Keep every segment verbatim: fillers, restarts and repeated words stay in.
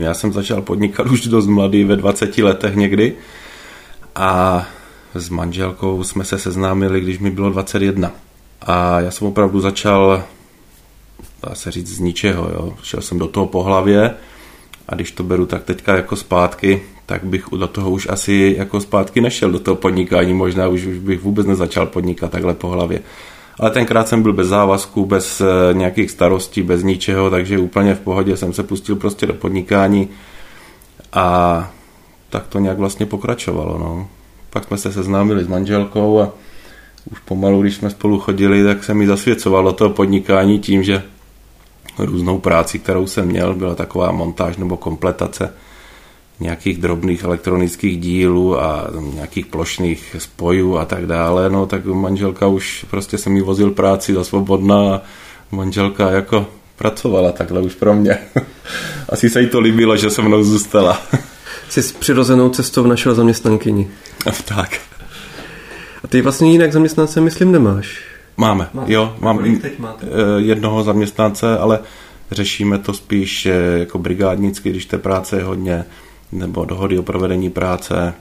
Já jsem začal podnikat už dost mladý, ve dvaceti letech někdy, a s manželkou jsme se seznámili, když mi bylo dvacet jedna. A já jsem opravdu začal, dá se říct, z ničeho. Jo. Šel jsem do toho po hlavě, a když to beru tak teďka jako zpátky, tak bych do toho už asi jako zpátky nešel, do toho podnikání. Možná už, už bych vůbec nezačal podnikat takhle po hlavě. Ale tenkrát jsem byl bez závazků, bez nějakých starostí, bez ničeho, takže úplně v pohodě jsem se pustil prostě do podnikání a tak to nějak vlastně pokračovalo. No. Pak jsme se seznámili s manželkou a už pomalu, když jsme spolu chodili, tak se mi zasvěcovalo to podnikání tím, že různou práci, kterou jsem měl, byla taková montáž nebo kompletace nějakých drobných elektronických dílů a nějakých plošných spojů a tak dále, no tak manželka už prostě jsem jí vozil práci za svobodná a manželka jako pracovala takhle už pro mě. Asi se jí to líbilo, že se mnou zůstala. Jsi s přirozenou cestou našel zaměstnankyni. Tak. A ty vlastně jinak zaměstnance, myslím, nemáš. Máme, máte. Jo. Mám jednoho zaměstnance, ale řešíme to spíš jako brigádnicky, když té práce je hodně, nebo dohody o provedení práce,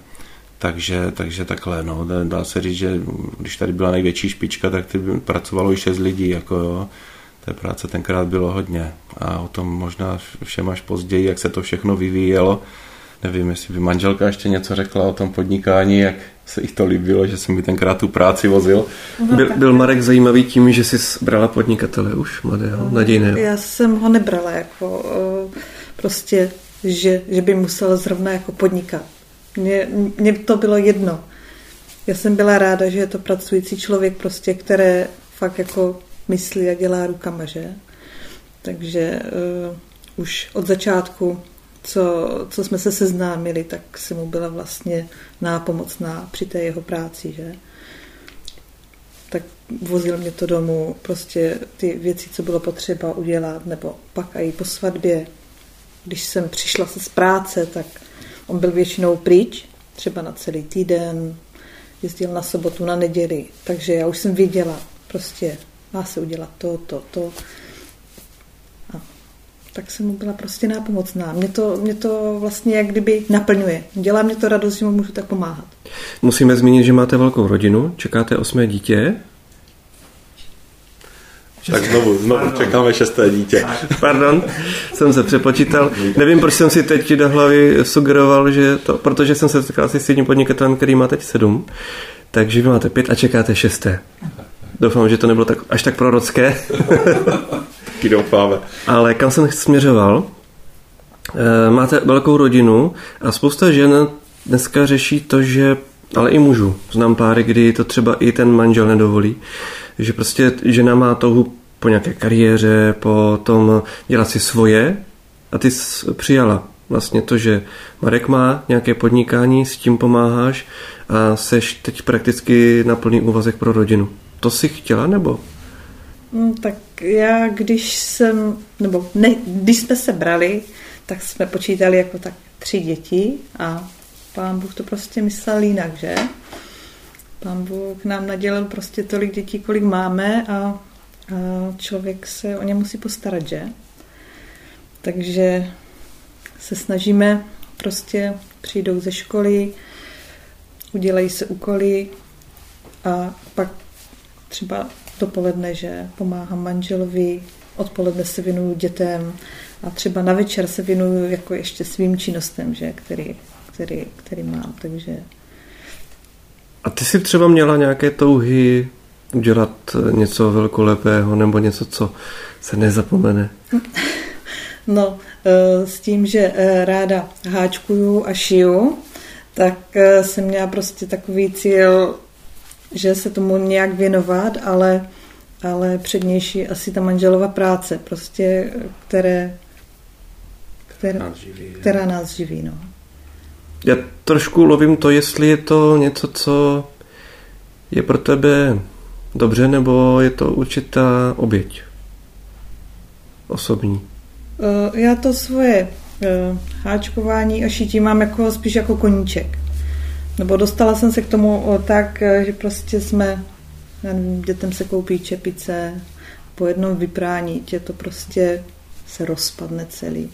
takže, takže takhle, no, dá se říct, že když tady byla největší špička, tak ty pracovalo i šest lidí, jako jo, té práce tenkrát bylo hodně a o tom možná všem až později, jak se to všechno vyvíjelo, nevím, jestli by manželka ještě něco řekla o tom podnikání, jak se jich to líbilo, že jsem mi tenkrát tu práci vozil. Byl, byl Marek zajímavý tím, že jsi brala podnikatele už mladého, nadějného. Já jsem ho nebrala jako prostě Že, že by musela zrovna jako podnikat. Mně, mně to bylo jedno. Já jsem byla ráda, že je to pracující člověk prostě, které fakt jako myslí a dělá rukama, že? Takže uh, už od začátku, co, co jsme se seznámili, tak jsem mu byla vlastně nápomocná při té jeho práci, že? Tak vozil mě to domů, prostě ty věci, co bylo potřeba udělat, nebo pak i po svatbě. Když jsem přišla se z práce, tak on byl většinou pryč, třeba na celý týden, jezdil na sobotu, na neděli, takže já už jsem viděla, prostě má se udělat to, to, to. A tak jsem mu byla prostě nápomocná. Mě to, mě to vlastně jak kdyby naplňuje. Dělá mě to radost, že mu můžu tak pomáhat. Musíme zmínit, že máte velkou rodinu, čekáte osmé dítě. Tak znovu, znovu Pardon. Čekáme šesté dítě. Pardon, jsem se přepočítal. Nevím, proč jsem si teď do hlavy sugeroval, že to, protože jsem se setkal s jedním podnikatelem, který má teď sedm, takže vy máte pět a čekáte šesté. Doufám, že to nebylo tak, až tak prorocké. Taky doufáme. Ale kam jsem směřoval? Máte velkou rodinu a spousta žen dneska řeší to, že, ale i mužů, znám páry, kdy to třeba i ten manžel nedovolí, že prostě žena má touhu po nějaké kariéře, po tom dělat si svoje a ty jsi přijala vlastně to, že Marek má nějaké podnikání, s tím pomáháš a seš teď prakticky na plný úvazek pro rodinu. To jsi chtěla, nebo? No, tak já, když jsem, nebo ne, když jsme se brali, tak jsme počítali jako tak tři děti a Pán Bůh to prostě myslel jinak, že? Pán Bůh nám nadělil prostě tolik dětí, kolik máme a, a člověk se o ně musí postarat, že? Takže se snažíme prostě, přijdou ze školy, udělají se úkoly a pak třeba dopoledne, že pomáhám manželovi, odpoledne se věnuju dětem a třeba na večer se věnuju jako ještě svým činnostem, že? Který, který, který mám, takže... A ty jsi třeba měla nějaké touhy udělat něco velkolepého nebo něco, co se nezapomene? No, s tím, že ráda háčkuju a šiju, tak jsem měla prostě takový cíl, že se tomu nějak věnovat, ale, ale přednější asi ta manželova práce, prostě, které, které, nás živí, která nás živí, no. Já trošku lovím to, jestli je to něco, co je pro tebe dobře, nebo je to určitá oběť osobní. Já to svoje háčkování a šití mám jako spíš jako koníček. Nebo dostala jsem se k tomu tak, že prostě jsme, nevím, dětem se koupí čepice, po jednom vyprání tě to prostě se rozpadne celý.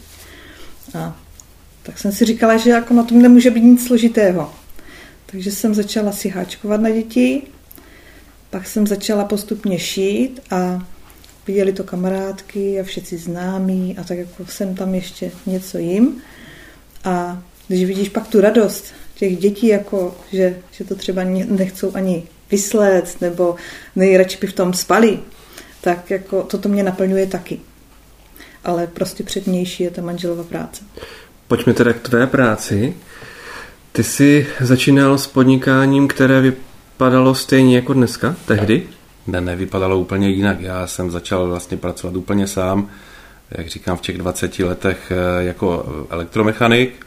A Tak jsem si říkala, že jako na tom nemůže být nic složitého. Takže jsem začala si háčkovat na děti, pak jsem začala postupně šít a viděli to kamarádky a všichni známí a tak jako jsem tam ještě něco jim. A když vidíš pak tu radost těch dětí, jako, že, že to třeba nechcou ani vyslet nebo nejradši by v tom spali, tak jako toto mě naplňuje taky. Ale prostě přednější je ta manželova práce. Pojďme teda k tvé práci. Ty jsi začínal s podnikáním, které vypadalo stejně jako dneska, tehdy? Ne, ne, vypadalo úplně jinak. Já jsem začal vlastně pracovat úplně sám, jak říkám, v těch dvaceti letech jako elektromechanik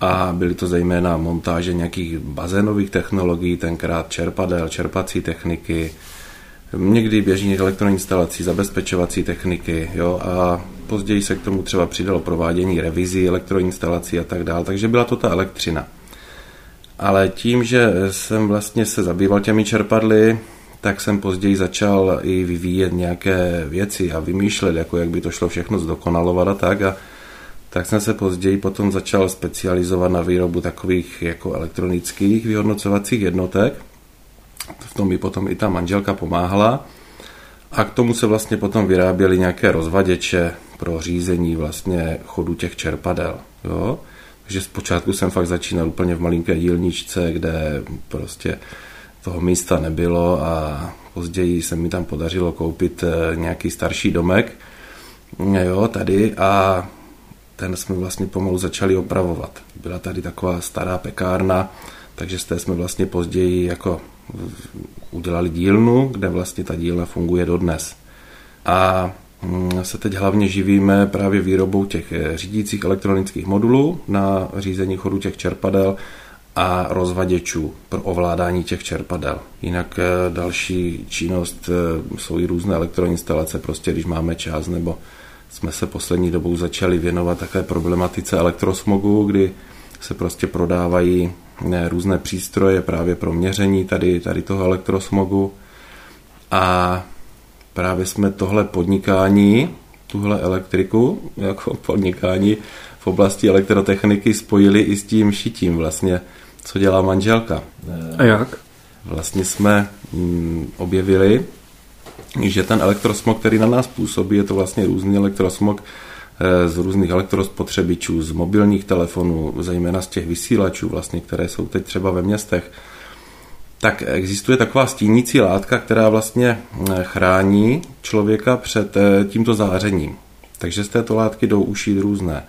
a byly to zejména montáže nějakých bazénových technologií, tenkrát čerpadel, čerpací techniky, někdy běžných elektroinstalací, zabezpečovací techniky, jo, a později se k tomu třeba přidalo provádění revizí, elektroinstalací a tak dále, takže byla to ta elektřina. Ale tím, že jsem vlastně se zabýval těmi čerpadly, tak jsem později začal i vyvíjet nějaké věci a vymýšlet, jako jak by to šlo všechno zdokonalovat a tak. A tak jsem se později potom začal specializovat na výrobu takových jako elektronických vyhodnocovacích jednotek. V tom mi potom i ta manželka pomáhala. A k tomu se vlastně potom vyráběly nějaké rozvaděče pro řízení vlastně chodu těch čerpadel. Jo? Takže zpočátku jsem fakt začínal úplně v malinké dílničce, kde prostě toho místa nebylo a později se mi tam podařilo koupit nějaký starší domek, jo, tady a ten jsme vlastně pomalu začali opravovat. Byla tady taková stará pekárna, takže z té jsme vlastně později jako udělali dílnu, kde vlastně ta dílna funguje dodnes. A se teď hlavně živíme právě výrobou těch řídících elektronických modulů na řízení chodu těch čerpadel a rozvaděčů pro ovládání těch čerpadel. Jinak další činnost jsou i různé elektroinstalace, prostě když máme čas, nebo jsme se poslední dobou začali věnovat také problematice elektrosmogu, kdy se prostě prodávají různé přístroje právě pro měření tady, tady toho elektrosmogu. A právě jsme tohle podnikání, tuhle elektriku, jako podnikání v oblasti elektrotechniky spojili i s tím šitím vlastně, co dělá manželka. A jak? Vlastně jsme objevili, že ten elektrosmog, který na nás působí, je to vlastně různý elektrosmog z různých elektrospotřebičů, z mobilních telefonů, zejména z těch vysílačů, vlastně, které jsou teď třeba ve městech. Tak existuje taková stínící látka, která vlastně chrání člověka před tímto zářením. Takže z této látky jdou ušít různé,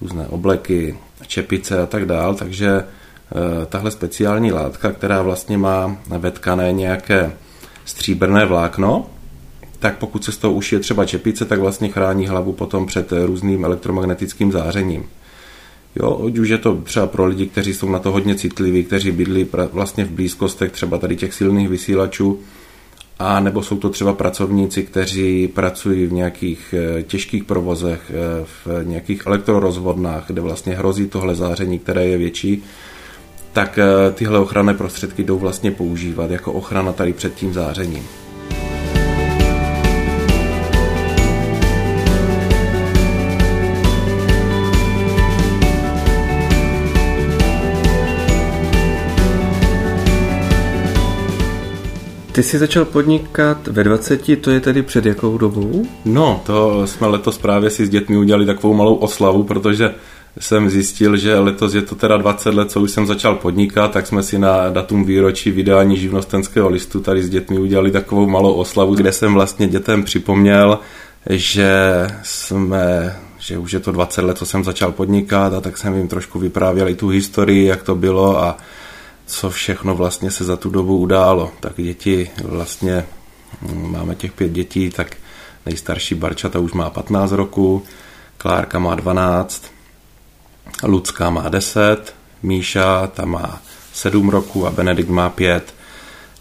různé obleky, čepice a tak dál, takže tahle speciální látka, která vlastně má vetkané nějaké stříbrné vlákno, tak pokud se z toho ušije třeba čepice, tak vlastně chrání hlavu potom před různým elektromagnetickým zářením. Jo, už je to třeba pro lidi, kteří jsou na to hodně citliví, kteří bydlí vlastně v blízkostech třeba tady těch silných vysílačů, a nebo jsou to třeba pracovníci, kteří pracují v nějakých těžkých provozech, v nějakých elektrorozvodnách, kde vlastně hrozí tohle záření, které je větší, tak tyhle ochranné prostředky jdou vlastně používat jako ochrana tady před tím zářením. Ty jsi začal podnikat ve dvaceti, to je tedy před jakou dobou? No, to jsme letos právě si s dětmi udělali takovou malou oslavu, protože jsem zjistil, že letos je to teda dvacet let, co už jsem začal podnikat, tak jsme si na datum výročí vydání živnostenského listu tady s dětmi udělali takovou malou oslavu, kde jsem vlastně dětem připomněl, že jsme, že už je to dvacet let, co jsem začal podnikat, a tak jsem jim trošku vyprávěl i tu historii, jak to bylo a co všechno vlastně se za tu dobu událo. Tak děti vlastně, máme těch pět dětí, tak nejstarší Barča, ta už má patnáct roku, Klárka má dvanáct, Lucka má deset, Míša, ta má sedm roku a Benedikt má pět.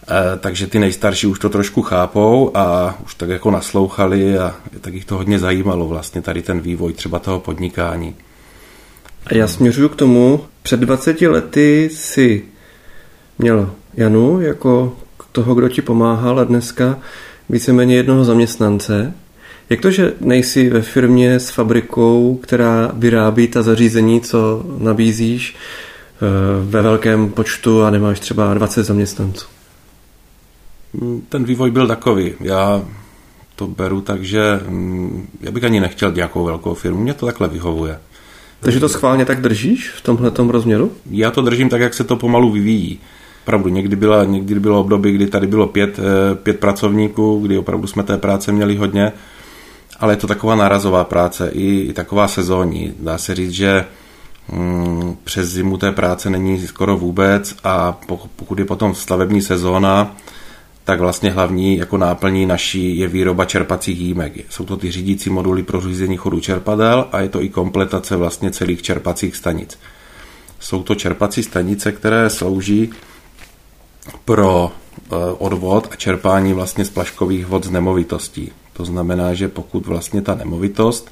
E, takže ty nejstarší už to trošku chápou a už tak jako naslouchali a tak jich to hodně zajímalo vlastně tady ten vývoj třeba toho podnikání. A já směřuju k tomu, před dvaceti lety si měl Janu jako toho, kdo ti pomáhal, a dneska víceméně jednoho zaměstnance. Jak to, že nejsi ve firmě s fabrikou, která vyrábí ta zařízení, co nabízíš ve velkém počtu a nemáš třeba dvacet zaměstnanců? Ten vývoj byl takový. Já to beru tak, že já bych ani nechtěl nějakou velkou firmu. Mě to takhle vyhovuje. Takže to schválně tak držíš v tomhletom rozměru? Já to držím tak, jak se to pomalu vyvíjí. Opravdu někdy, byla, někdy bylo období, kdy tady bylo pět, pět pracovníků, kdy opravdu jsme té práce měli hodně, ale je to taková nárazová práce, i, i taková sezónní. Dá se říct, že mm, přes zimu té práce není skoro vůbec a pokud je potom stavební sezóna, tak vlastně hlavní jako náplní naší je výroba čerpacích jímek. Jsou to ty řídící moduly pro řízení chodu čerpadel a je to i kompletace vlastně celých čerpacích stanic. Jsou to čerpací stanice, které slouží pro odvod a čerpání vlastně splaškových vod z nemovitostí. To znamená, že pokud vlastně ta nemovitost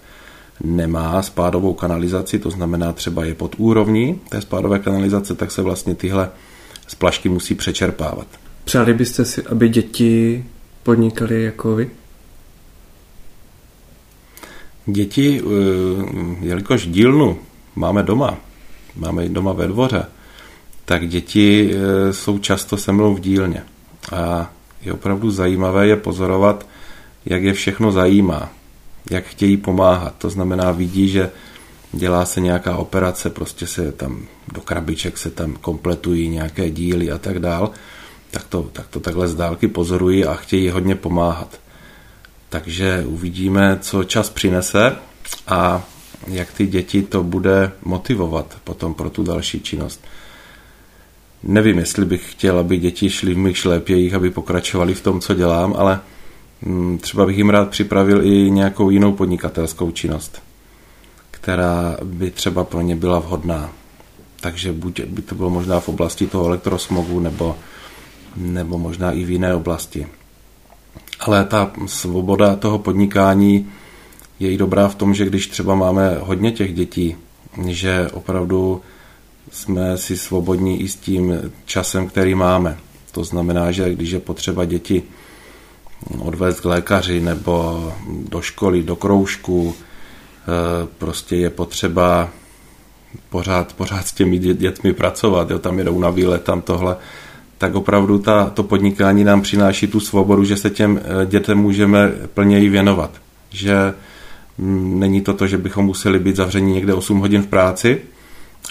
nemá spádovou kanalizaci, to znamená třeba je pod úrovní té spádové kanalizace, tak se vlastně tyhle splašky musí přečerpávat. Přáli byste si, aby děti podnikaly jako vy? Děti, jelikož dílnu máme doma, máme doma ve dvoře, tak děti jsou často se mnou v dílně. A je opravdu zajímavé je pozorovat, jak je všechno zajímá, jak chtějí pomáhat. To znamená, vidí, že dělá se nějaká operace, prostě se tam do krabiček se tam kompletují nějaké díly a tak dál. Tak to, tak to takhle z dálky pozorují a chtějí hodně pomáhat. Takže uvidíme, co čas přinese a jak ty děti to bude motivovat potom pro tu další činnost. Nevím, jestli bych chtěl, aby děti šly v mých šlépějích, aby pokračovali v tom, co dělám, ale třeba bych jim rád připravil i nějakou jinou podnikatelskou činnost, která by třeba pro ně byla vhodná. Takže buď by to bylo možná v oblasti toho elektrosmogu, nebo nebo možná i v jiné oblasti. Ale ta svoboda toho podnikání je i dobrá v tom, že když třeba máme hodně těch dětí, že opravdu jsme si svobodní i s tím časem, který máme. To znamená, že když je potřeba děti odvést k lékaři nebo do školy, do kroužku, prostě je potřeba pořád, pořád s těmi dětmi pracovat. Jo, tam jedou na výlet, tam tohle. Tak opravdu ta, to podnikání nám přináší tu svobodu, že se těm dětem můžeme plněji věnovat. Že není to to, že bychom museli být zavřeni někde osm hodin v práci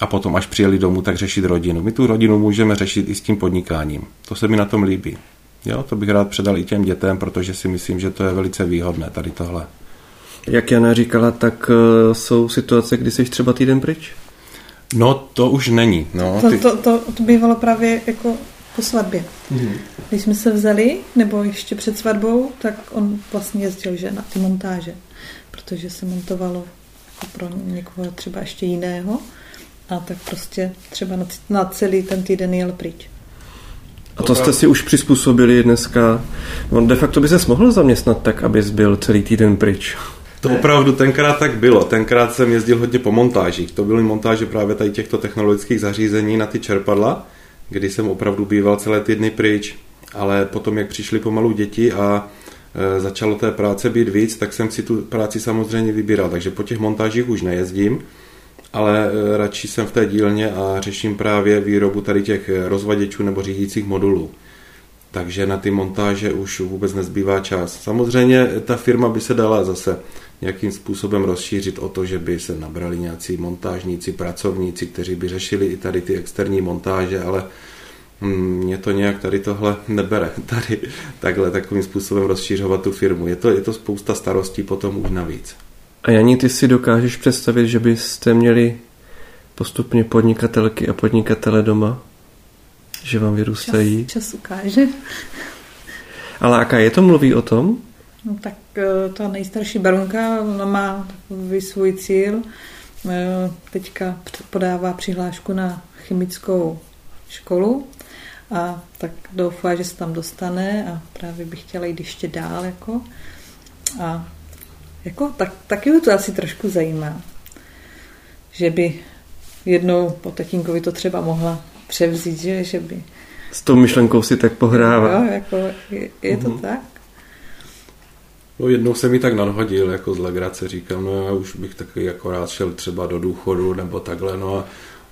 a potom, až přijeli domů, tak řešit rodinu. My tu rodinu můžeme řešit i s tím podnikáním. To se mi na tom líbí. Jo, to bych rád předal i těm dětem, protože si myslím, že to je velice výhodné tady tohle. Jak Jana říkala, tak jsou situace, kdy jsi třeba týden pryč? No, to už není. No, ty... to, to, to, to bývalo právě jako... po svatbě. Hmm. Když jsme se vzali, nebo ještě před svatbou, tak on vlastně jezdil, že na ty montáže, protože se montovalo jako pro někoho třeba ještě jiného a tak prostě třeba na celý ten týden jel pryč. A to jste si už přizpůsobili dneska. No de facto by ses mohl zaměstnat tak, abys byl celý týden pryč. To opravdu tenkrát tak bylo. Tenkrát jsem jezdil hodně po montážích. To byly montáže právě tady těchto technologických zařízení na ty čerpadla, kdy jsem opravdu býval celé týdny pryč, ale potom, jak přišly pomalu děti a e, začalo té práce být víc, tak jsem si tu práci samozřejmě vybíral. Takže po těch montážích už nejezdím, ale e, radši jsem v té dílně a řeším právě výrobu tady těch rozvaděčů nebo řídících modulů. Takže na ty montáže už vůbec nezbývá čas. Samozřejmě ta firma by se dala zase nějakým způsobem rozšířit o to, že by se nabrali nějací montážníci, pracovníci, kteří by řešili i tady ty externí montáže, ale mě to nějak tady tohle nebere, tady takhle takovým způsobem rozšířovat tu firmu. Je to, je to spousta starostí potom už navíc. A Jani, ty si dokážeš představit, že byste měli postupně podnikatelky a podnikatele doma? Že vám vyrůstají? Čas, čas ukáže. Ale aká je to mluví o tom? No tak ta nejstarší barunka, ona má takový svůj cíl. Teďka podává přihlášku na chemickou školu a tak doufá, že se tam dostane a právě bych chtěla jít ještě dál. Jako. A jako, tak, tak ji to asi trošku zajímá. Že by jednou po tatínkovi to třeba mohla převzít, že, že by... S tou myšlenkou si tak pohrává. Jo, jako, je, je to mm-hmm. tak. No jednou se mi tak nadhodil, jako z legrace, říkám, no já už bych taky jako rád šel třeba do důchodu nebo takhle, no a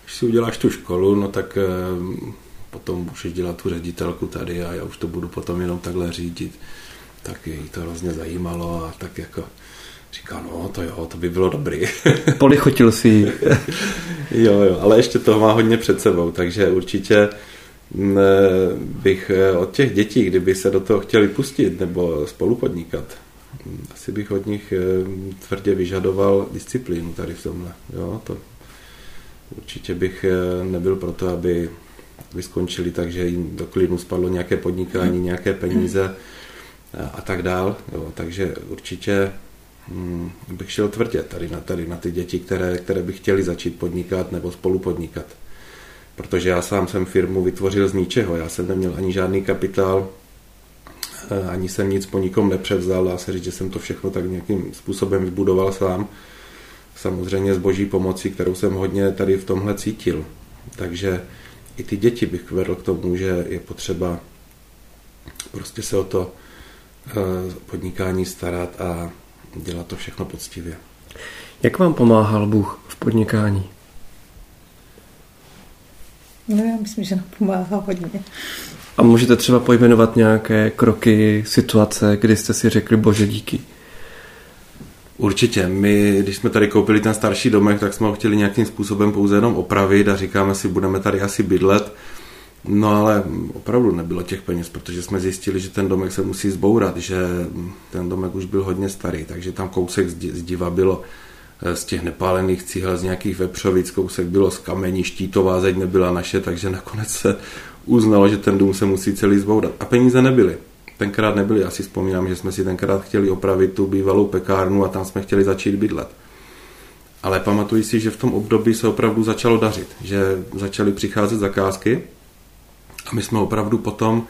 když si uděláš tu školu, no tak eh, potom můžeš dělat tu ředitelku tady a já už to budu potom jenom takhle řídit. Tak jej to hrozně zajímalo a tak jako říkám, no to jo, to by bylo dobrý. Polichotil si. jo, jo, ale ještě toho má hodně před sebou, takže určitě bych od těch dětí, kdyby se do toho chtěli pustit nebo spolupodnikat, asi bych od nich tvrdě vyžadoval disciplínu tady v tomhle. Jo, to určitě bych nebyl proto, aby vyskončili tak, že jim do klínu spadlo nějaké podnikání, nějaké peníze a tak dál. Jo, takže určitě bych šel tvrdě tady na, tady na ty děti, které, které by chtěli začít podnikat nebo spolupodnikat. Protože já sám jsem firmu vytvořil z ničeho. Já jsem neměl ani žádný kapitál, ani jsem nic po nikom nepřevzal. Dá se říct, že jsem to všechno tak nějakým způsobem vybudoval sám. Samozřejmě s boží pomocí, kterou jsem hodně tady v tomhle cítil. Takže i ty děti bych vedl k tomu, že je potřeba prostě se o to podnikání starat a dělat to všechno poctivě. Jak vám pomáhal Bůh v podnikání? No, já myslím, že nám pomáhá hodně. A můžete třeba pojmenovat nějaké kroky, situace, kdy jste si řekli bože díky? Určitě. My, když jsme tady koupili ten starší domek, tak jsme ho chtěli nějakým způsobem pouze jenom opravit a říkáme si, budeme tady asi bydlet. No ale opravdu nebylo těch peněz, protože jsme zjistili, že ten domek se musí zbourat, že ten domek už byl hodně starý, takže tam kousek zdiva bylo z těch nepálených cihel, z nějakých vepřovic, kousek bylo z kamení, štítová zeď nebyla naše, takže nakonec se uznalo, že ten dům se musí celý zbourat. A peníze nebyly. Tenkrát nebyly. Já si vzpomínám, že jsme si tenkrát chtěli opravit tu bývalou pekárnu a tam jsme chtěli začít bydlet. Ale pamatuji si, že v tom období se opravdu začalo dařit, že začaly přicházet zakázky a my jsme opravdu potom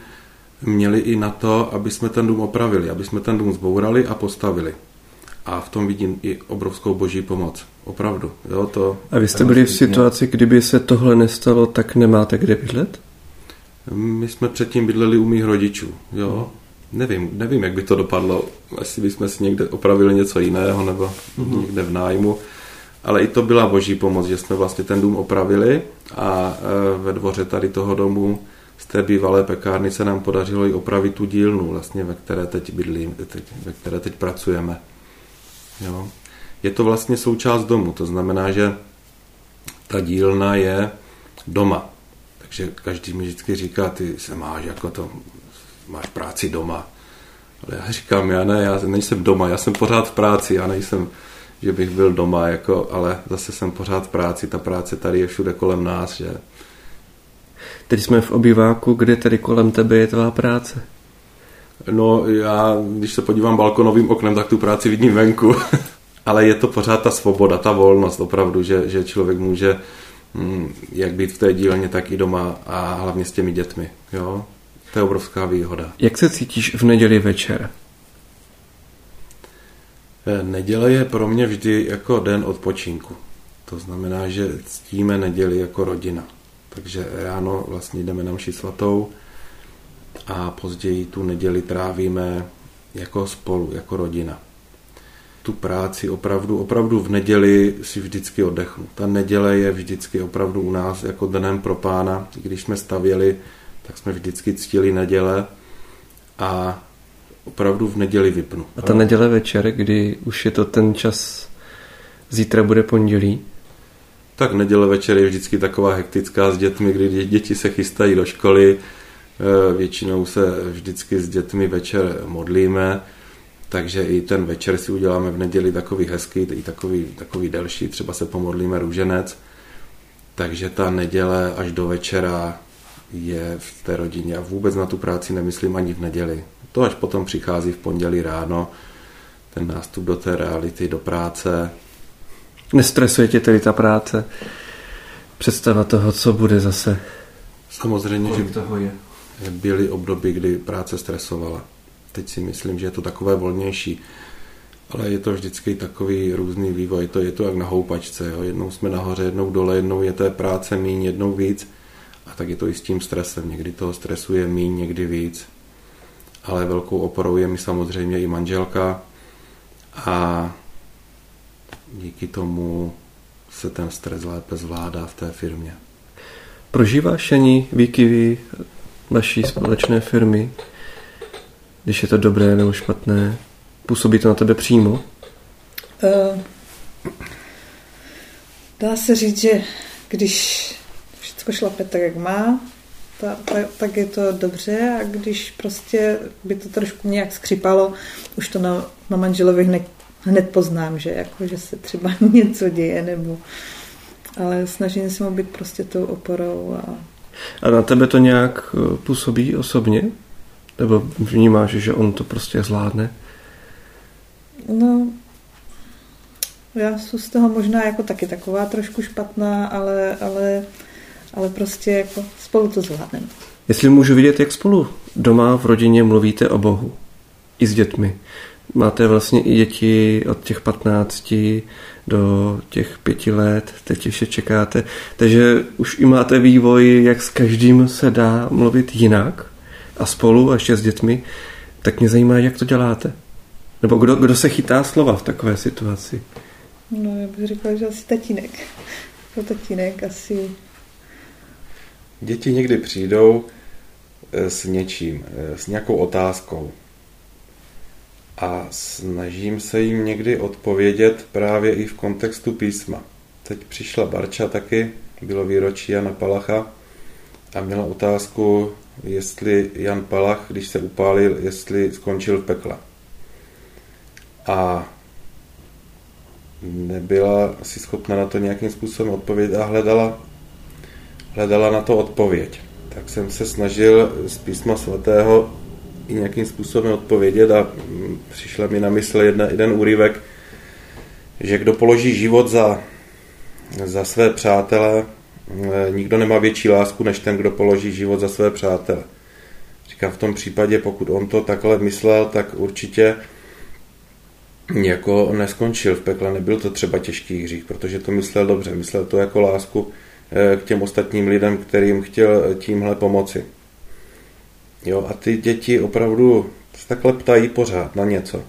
měli i na to, aby jsme ten dům opravili, aby jsme ten dům zbourali a postavili. A v tom vidím i obrovskou boží pomoc. Opravdu. Jo, to a vy jste byli v situaci, kdyby se tohle nestalo, tak nemáte kde bydlet? My jsme předtím bydleli u mých rodičů. Jo. Hmm. Nevím, nevím, jak by to dopadlo. Asi bychom si někde opravili něco jiného nebo hmm. někde v nájmu. Ale i to byla boží pomoc, že jsme vlastně ten dům opravili a ve dvoře tady toho domu z té bývalé pekárny se nám podařilo i opravit tu dílnu, vlastně, ve které teď bydlím, teď, ve které teď pracujeme. Jo. Je to vlastně součást domu, to znamená, že ta dílna je doma. Takže každý mi vždycky říká, ty se máš jako to, máš práci doma. Ale já říkám, já ne, já nejsem doma, já jsem pořád v práci, já nejsem, že bych byl doma, jako, ale zase jsem pořád v práci, ta práce tady je všude kolem nás. Že? Teď jsme v obýváku, kde tady kolem tebe je tvá práce? No já, když se podívám balkonovým oknem, tak tu práci vidím venku. Ale je to pořád ta svoboda, ta volnost opravdu, že, že člověk může hm, jak být v té dílně, tak i doma a hlavně s těmi dětmi. Jo? To je obrovská výhoda. Jak se cítíš v neděli večer? Neděle je pro mě vždy jako den odpočinku. To znamená, že ctíme neděli jako rodina. Takže ráno vlastně jdeme na mši svatou a později tu neděli trávíme jako spolu, jako rodina. Tu práci opravdu, opravdu v neděli si vždycky oddechnu. Ta neděle je vždycky opravdu u nás jako dnem pro Pána. Když jsme stavěli, tak jsme vždycky ctili neděle a opravdu v neděli vypnu. A ta neděle večer, kdy už je to ten čas, zítra bude pondělí? Tak neděle večer je vždycky taková hektická s dětmi, kdy děti se chystají do školy. Většinou se vždycky s dětmi večer modlíme, takže i ten večer si uděláme v neděli takový hezký, i takový, takový delší, třeba se pomodlíme růženec. Takže ta neděle až do večera je v té rodině a vůbec na tu práci nemyslím ani v neděli. To až potom přichází v pondělí ráno, ten nástup do té reality, do práce. Nestresuje tě tedy ta práce? Představa toho, co bude zase? Samozřejmě, kolik že toho je? Byly období, kdy práce stresovala. Teď si myslím, že je to takové volnější, ale je to vždycky takový různý vývoj. To je to jak na houpačce. Jo? Jednou jsme nahoře, jednou dole, jednou je té práce míň, jednou víc. A tak je to i s tím stresem. Někdy toho stresuje míň, někdy víc. Ale velkou oporou je mi samozřejmě i manželka, a díky tomu se ten stres lépe zvládá v té firmě. Prožíváš ani výkyvy naší společné firmy, když je to dobré nebo špatné? Působí to na tebe přímo? Uh, dá se říct, že když všechno šlape tak, jak má, ta, ta, tak je to dobře, a když prostě by to trošku nějak skřípalo, už to na, na manželovi hned, hned poznám, že, jako, že se třeba něco děje, nebo, ale snažím se mu být prostě tou oporou. A... a na tebe to nějak působí osobně? Nebo vnímáš, že on to prostě zvládne? No, já jsem z toho možná jako taky taková trošku špatná, ale, ale, ale prostě jako spolu to zvládneme. Jestli můžu vidět, jak spolu doma v rodině mluvíte o Bohu, i s dětmi. Máte vlastně i děti od těch patnácti do těch pěti let, teď ještě čekáte, takže už i máte vývoj, jak s každým se dá mluvit jinak a spolu a ještě s dětmi, tak mě zajímá, jak to děláte. Nebo kdo, kdo se chytá slova v takové situaci? No, já bych říkala, že asi tatínek. To tatínek asi... Děti někdy přijdou s něčím, s nějakou otázkou. A snažím se jim někdy odpovědět právě i v kontextu písma. Teď přišla Barča taky, bylo výročí Jana Palacha a měla otázku, jestli Jan Palach, když se upálil, jestli skončil v pekle. A nebyla si schopna na to nějakým způsobem odpovědět a hledala, hledala na to odpověď. Tak jsem se snažil z písma svatého i nějakým způsobem odpovědět a přišla mi na mysl jedna, jeden úryvek, že kdo položí život za, za své přátele, nikdo nemá větší lásku, než ten, kdo položí život za své přátele. Říkám, v tom případě, pokud on to takhle myslel, tak určitě jako neskončil v pekle, nebyl to třeba těžký hřích, protože to myslel dobře, myslel to jako lásku k těm ostatním lidem, kterým chtěl tímhle pomoci. Jo, a ty děti opravdu se takhle ptají pořád na něco.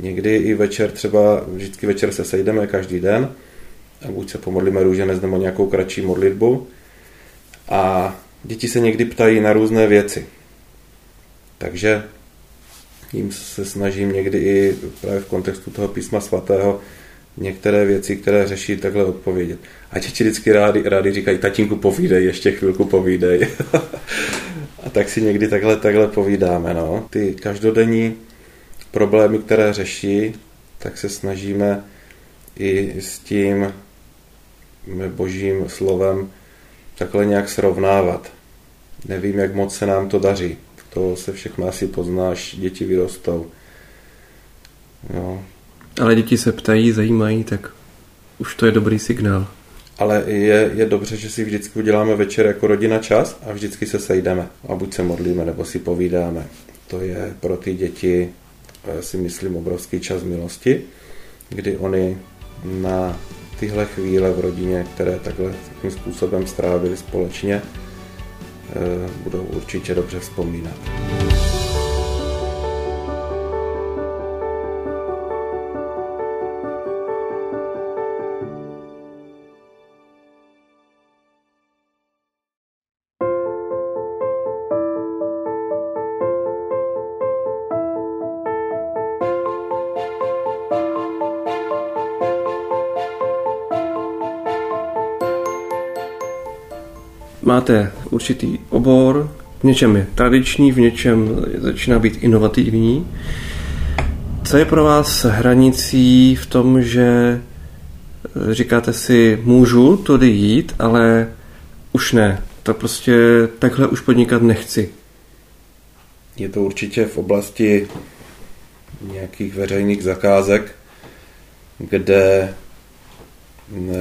Někdy i večer třeba, vždycky večer se sejdeme každý den a buď se pomodlíme růženec nebo nějakou kratší modlitbu a děti se někdy ptají na různé věci. Takže jim se snažím někdy i právě v kontextu toho písma svatého některé věci, které řeší, takhle odpovědět. A děti vždycky rádi, rádi říkají, tatínku, povídej, ještě chvilku povídej. A tak si někdy takhle, takhle povídáme. No. Ty každodenní problémy, které řeší, tak se snažíme i s tím božím slovem takhle nějak srovnávat. Nevím, jak moc se nám to daří. To se všechno asi poznáš, děti vyrostou. Jo. Ale děti se ptají, zajímají, tak už to je dobrý signál. Ale je, je dobře, že si vždycky uděláme večer jako rodina čas a vždycky se sejdeme. A buď se modlíme, nebo si povídáme. To je pro ty děti, si myslím, obrovský čas milosti, kdy oni na tyhle chvíle v rodině, které takhle tím způsobem strávili společně, budou určitě dobře vzpomínat. Máte určitý obor, v něčem je tradiční, v něčem začíná být inovativní. Co je pro vás hranicí v tom, že říkáte si, můžu tudy jít, ale už ne, to prostě takhle už podnikat nechci? Je to určitě v oblasti nějakých veřejných zakázek, kde,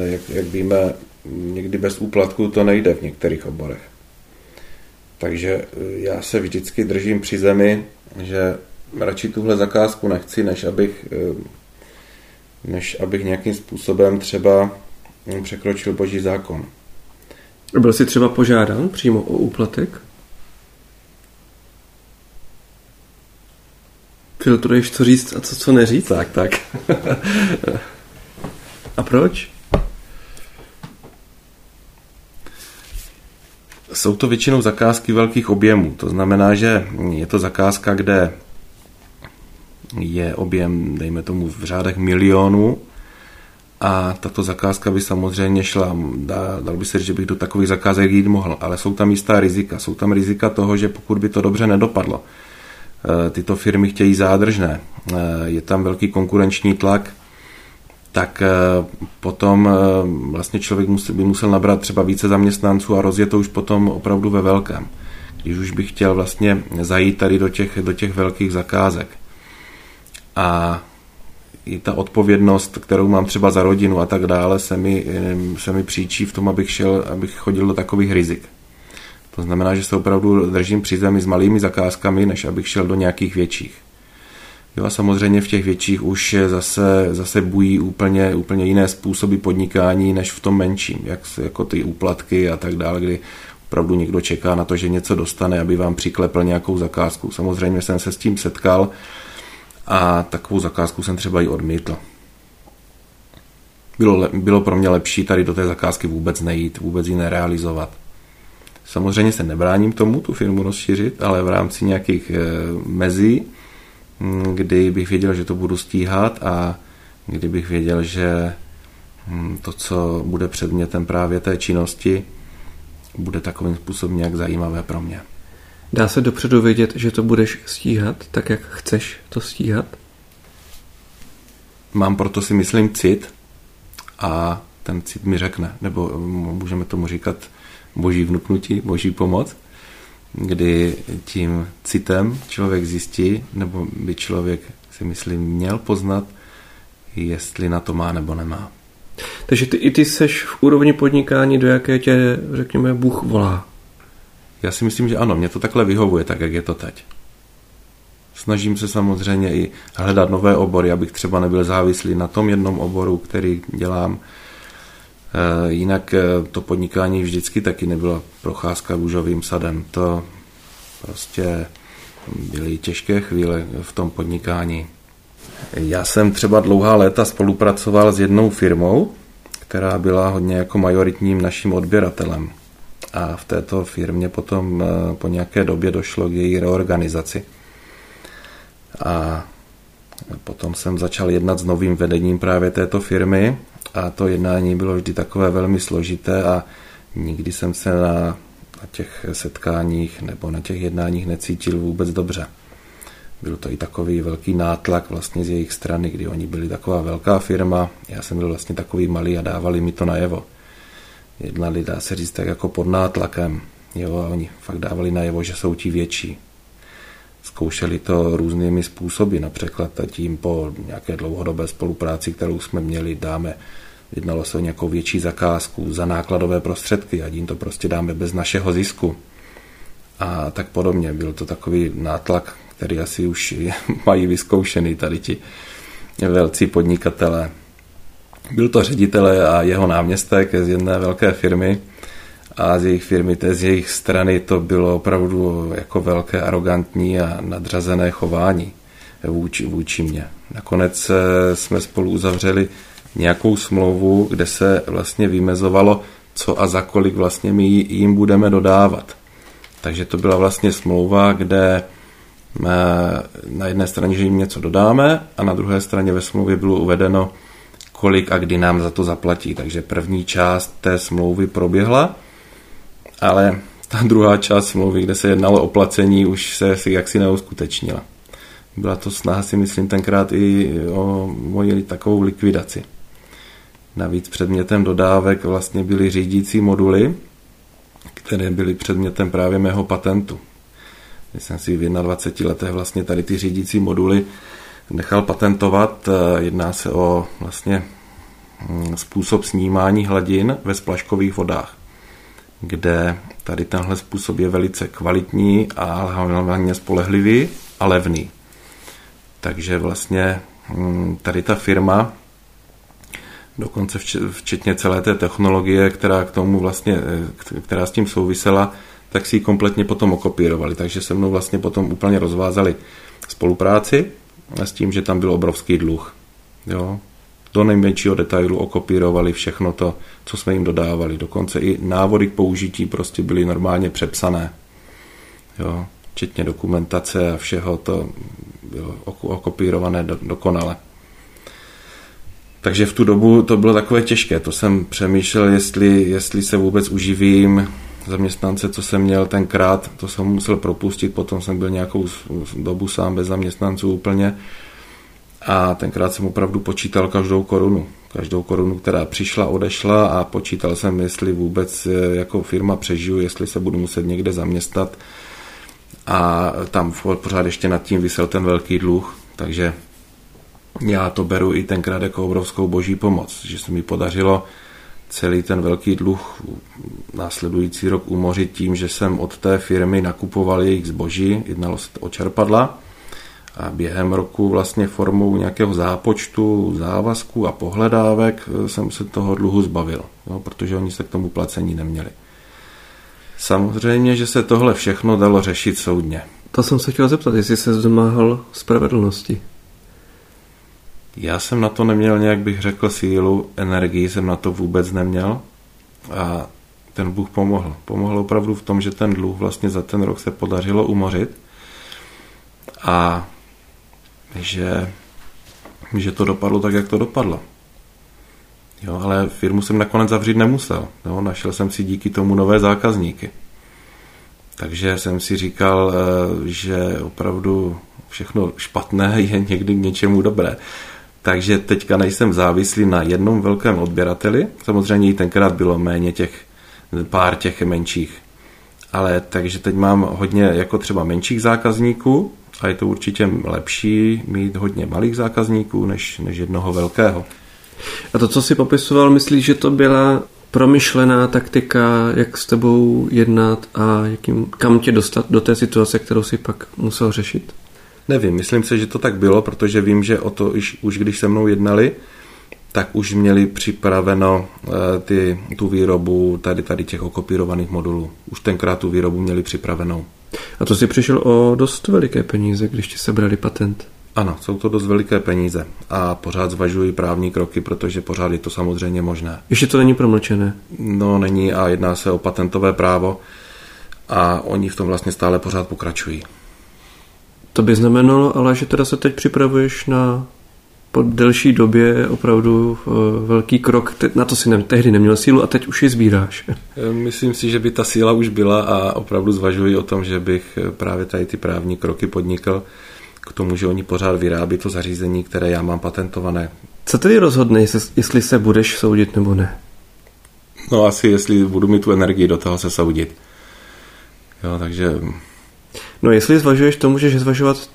jak, jak víme, někdy bez úplatků to nejde v některých oborech. Takže já se vždycky držím při zemi, že radši tuhle zakázku nechci, než abych, než abych nějakým způsobem třeba překročil boží zákon. Byl jsi třeba požádán přímo o úplatek? Filtruješ, co říct a co, co neříct? Tak, tak. A proč? Jsou to většinou zakázky velkých objemů. To znamená, že je to zakázka, kde je objem, dejme tomu, v řádech milionů, a tato zakázka by samozřejmě šla, dá, dal by se říct, že bych do takových zakázek jít mohl, ale jsou tam jistá rizika. Jsou tam rizika toho, že pokud by to dobře nedopadlo, tyto firmy chtějí zádržné, je tam velký konkurenční tlak, tak potom vlastně člověk by musel nabrat třeba více zaměstnanců a rozjet to už potom opravdu ve velkém, když už bych chtěl vlastně zajít tady do těch, do těch velkých zakázek. A i ta odpovědnost, kterou mám třeba za rodinu a tak dále, se mi, se mi příčí v tom, abych, šel, abych chodil do takových rizik. To znamená, že se opravdu držím při zemi s malými zakázkami, než abych šel do nějakých větších. Jo, a samozřejmě v těch větších už zase, zase bují úplně, úplně jiné způsoby podnikání, než v tom menším, jak, jako ty úplatky a tak dále, kdy opravdu někdo čeká na to, že něco dostane, aby vám přiklepl nějakou zakázku. Samozřejmě jsem se s tím setkal a takovou zakázku jsem třeba i odmítl. Bylo, bylo pro mě lepší tady do té zakázky vůbec nejít, vůbec ji nerealizovat. Samozřejmě se nebráním tomu, tu firmu rozšířit, ale v rámci nějakých mezí, kdy bych věděl, že to budu stíhat a kdy bych věděl, že to, co bude předmětem právě té činnosti, bude takovým způsobem nějak zajímavé pro mě. Dá se dopředu vědět, že to budeš stíhat tak, jak chceš to stíhat? Mám proto, si myslím, cit a ten cit mi řekne, nebo můžeme tomu říkat boží vnuknutí, boží pomoc, kdy tím citem člověk zjistí, nebo by člověk, si myslím, měl poznat, jestli na to má nebo nemá. Takže ty, i ty seš v úrovni podnikání, do jaké tě, řekněme, Bůh volá. Já si myslím, že ano, mě to takhle vyhovuje, tak jak je to teď. Snažím se samozřejmě i hledat nové obory, abych třeba nebyl závislý na tom jednom oboru, který dělám. Jinak to podnikání vždycky taky nebylo procházka růžovým sadem. To prostě byly těžké chvíle v tom podnikání. Já jsem třeba dlouhá léta spolupracoval s jednou firmou, která byla hodně jako majoritním naším odběratelem. A v této firmě potom po nějaké době došlo k její reorganizaci. A potom jsem začal jednat s novým vedením právě této firmy a to jednání bylo vždy takové velmi složité a nikdy jsem se na, na těch setkáních nebo na těch jednáních necítil vůbec dobře. Byl to i takový velký nátlak vlastně z jejich strany, kdy oni byli taková velká firma, já jsem byl vlastně takový malý a dávali mi to najevo. Jednali, dá se říct, tak jako pod nátlakem. Jo, a oni fakt dávali najevo, že jsou ti větší. Zkoušeli to různými způsoby, například tím po nějaké dlouhodobé spolupráci, kterou jsme měli, dáme, jednalo se o nějakou větší zakázku za nákladové prostředky a tím to prostě dáme bez našeho zisku. A tak podobně, byl to takový nátlak, který asi už mají vyzkoušený tady ti velcí podnikatelé. Byl to ředitel a jeho náměstek z jedné velké firmy a z jejich firmy, z jejich strany to bylo opravdu jako velké arrogantní a nadřazené chování vůči, vůči mě. Nakonec jsme spolu uzavřeli nějakou smlouvu, kde se vlastně vymezovalo, co a za kolik vlastně my jim budeme dodávat. Takže to byla vlastně smlouva, kde na jedné straně, že jim něco dodáme a na druhé straně ve smlouvě bylo uvedeno, kolik a kdy nám za to zaplatí. Takže první část té smlouvy proběhla, ale ta druhá část smlouvy, kde se jednalo o placení, už se jaksi neuskutečnila. Byla to snaha, si myslím, tenkrát i o moji takovou likvidaci. Navíc předmětem dodávek vlastně byly řídící moduly, které byly předmětem právě mého patentu. Já jsem si v dvaceti jednadvaceti letech vlastně tady ty řídící moduly nechal patentovat. Jedná se o vlastně způsob snímání hladin ve splaškových vodách, kde tady tenhle způsob je velice kvalitní a hlavně spolehlivý a levný. Takže vlastně tady ta firma, dokonce včetně celé té technologie, která k tomu vlastně, která s tím souvisela, tak si ji kompletně potom okopírovali. Takže se mnou vlastně potom úplně rozvázali spolupráci s tím, že tam byl obrovský dluh. Jo? Do nejmenšího detailu okopírovali všechno to, co jsme jim dodávali. Dokonce i návody k použití prostě byly normálně přepsané. Jo? Včetně dokumentace a všeho to bylo okopírované do, dokonale. Takže v tu dobu to bylo takové těžké. To jsem přemýšlel, jestli, jestli se vůbec uživím. Zaměstnance, co jsem měl tenkrát, to jsem musel propustit, potom jsem byl nějakou dobu sám bez zaměstnanců úplně a tenkrát jsem opravdu počítal každou korunu. Každou korunu, která přišla, odešla a počítal jsem, jestli vůbec jako firma přežiju, jestli se budu muset někde zaměstnat a tam pořád ještě nad tím visel ten velký dluh, takže já to beru i tenkrát jako obrovskou boží pomoc, že se mi podařilo celý ten velký dluh následující rok umořit tím, že jsem od té firmy nakupoval jejich zboží, jednalo se o čerpadla a během roku vlastně formou nějakého zápočtu, závazku a pohledávek jsem se toho dluhu zbavil, no, protože oni se k tomu placení neměli. Samozřejmě, že se tohle všechno dalo řešit soudně. To jsem se chtěl zeptat, jestli se domáhal spravedlnosti. Já jsem na to neměl nějak, bych řekl, sílu, energii jsem na to vůbec neměl a ten Bůh pomohl. Pomohl opravdu v tom, že ten dluh vlastně za ten rok se podařilo umořit a že, že to dopadlo tak, jak to dopadlo. Jo, ale firmu jsem nakonec zavřít nemusel. Jo, našel jsem si díky tomu nové zákazníky. Takže jsem si říkal, že opravdu všechno špatné je někdy k něčemu dobré. Takže teďka nejsem závislý na jednom velkém odběrateli. Samozřejmě i tenkrát bylo méně těch, pár těch menších. Ale takže teď mám hodně jako třeba menších zákazníků a je to určitě lepší mít hodně malých zákazníků než, než jednoho velkého. A to, co jsi popisoval, myslíš, že to byla promyšlená taktika, jak s tebou jednat a jakým, kam tě dostat do té situace, kterou si pak musel řešit? Nevím, myslím si, že to tak bylo, protože vím, že o to už když se mnou jednali, tak už měli připraveno ty, tu výrobu tady, tady těch okopírovaných modulů. Už tenkrát tu výrobu měli připravenou. A to si přišel o dost veliké peníze, když ti sebrali patent. Ano, jsou to dost veliké peníze a pořád zvažuji právní kroky, protože pořád je to samozřejmě možné. Ještě to není promlčené? No, není a jedná se o patentové právo a oni v tom vlastně stále pořád pokračují. To by znamenalo, ale že teda se teď připravuješ na po delší době opravdu velký krok. Na to si ne, tehdy neměl sílu a teď už ji sbíráš. Myslím si, že by ta síla už byla a opravdu zvažuji o tom, že bych právě tady ty právní kroky podnikl k tomu, že oni pořád vyrábí to zařízení, které já mám patentované. Co tedy rozhodne, jestli se budeš soudit nebo ne? No asi, jestli budu mít tu energii do toho se soudit. Jo, takže... No jestli zvažuješ, to můžeš zvažovat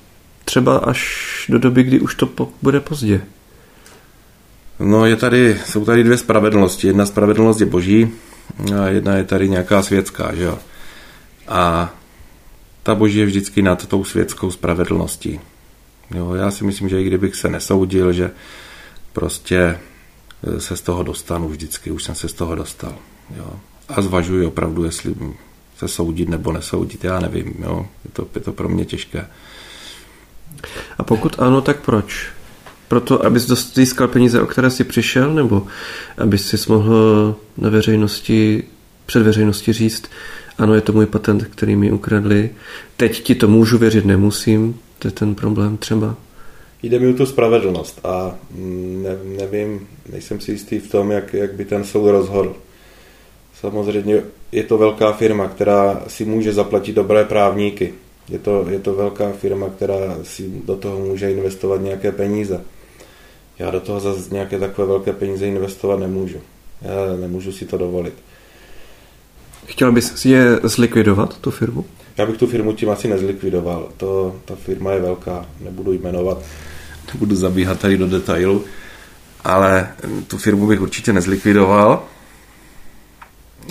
třeba až do doby, kdy už to po, bude pozdě. No je tady, jsou tady dvě spravedlnosti. Jedna spravedlnost je boží a jedna je tady nějaká světská, že jo. A ta boží je vždycky nad tou světskou spravedlností. Jo, já si myslím, že i kdybych se nesoudil, že prostě se z toho dostanu vždycky, už jsem se z toho dostal. Jo. A zvažuji opravdu, jestli... se soudit nebo nesoudit, já nevím, jo. Je to, je to pro mě těžké. A pokud ano, tak proč? Proto, abys získal peníze, o které jsi přišel, nebo abys si mohl na veřejnosti, před veřejností říct, ano, je to můj patent, který mi ukradli, teď ti to můžu věřit, nemusím, to je ten problém třeba. Jde mi o tu spravedlnost a ne, nevím, nejsem si jistý v tom, jak, jak by ten soud rozhodl. Samozřejmě je to velká firma, která si může zaplatit dobré právníky. Je to, je to velká firma, která si do toho může investovat nějaké peníze. Já do toho zase nějaké takové velké peníze investovat nemůžu. Já nemůžu si to dovolit. Chtěl bys je zlikvidovat, tu firmu? Já bych tu firmu tím asi nezlikvidoval. To, ta firma je velká, nebudu jmenovat, nebudu zabíhat tady do detailu, ale tu firmu bych určitě nezlikvidoval.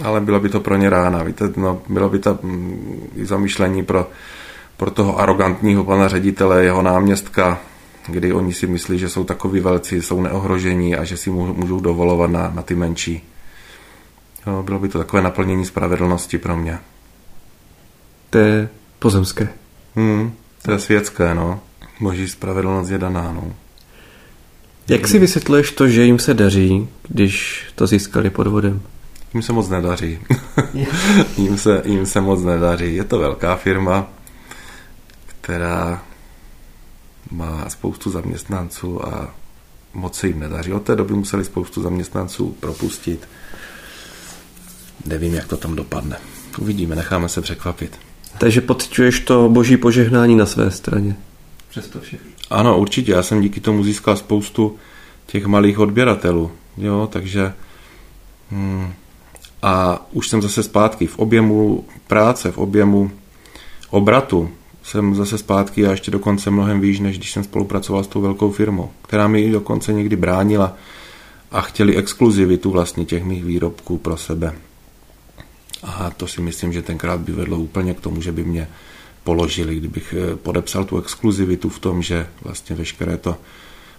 Ale byla by to pro ně rána, víte, no, bylo by to zamýšlení pro, pro toho arrogantního pana ředitele, jeho náměstka, kdy oni si myslí, že jsou takoví velcí, jsou neohrožení a že si můžou dovolovat na, na ty menší. No, bylo by to takové naplnění spravedlnosti pro mě. To je pozemské. Hmm, to je světské, no. Boží spravedlnost je daná, no. Jak si vysvětluješ to, že jim se daří, když to získali podvodem? Jim se moc nedaří. jim, se, jim se moc nedaří. Je to velká firma, která má spoustu zaměstnanců a moc se jim nedaří. Od té doby museli spoustu zaměstnanců propustit. Nevím, jak to tam dopadne. Uvidíme, necháme se překvapit. Takže pociťuješ to boží požehnání na své straně. Přesto všechno. Ano, určitě. Já jsem díky tomu získal spoustu těch malých odběratelů. Jo, takže... Hmm. A už jsem zase zpátky v objemu práce, v objemu obratu. Jsem zase zpátky a ještě dokonce mnohem výš, než když jsem spolupracoval s tou velkou firmou, která mi dokonce někdy bránila a chtěli exkluzivitu vlastně těch mých výrobků pro sebe. A to si myslím, že tenkrát by vedlo úplně k tomu, že by mě položili, kdybych podepsal tu exkluzivitu v tom, že vlastně veškeré to,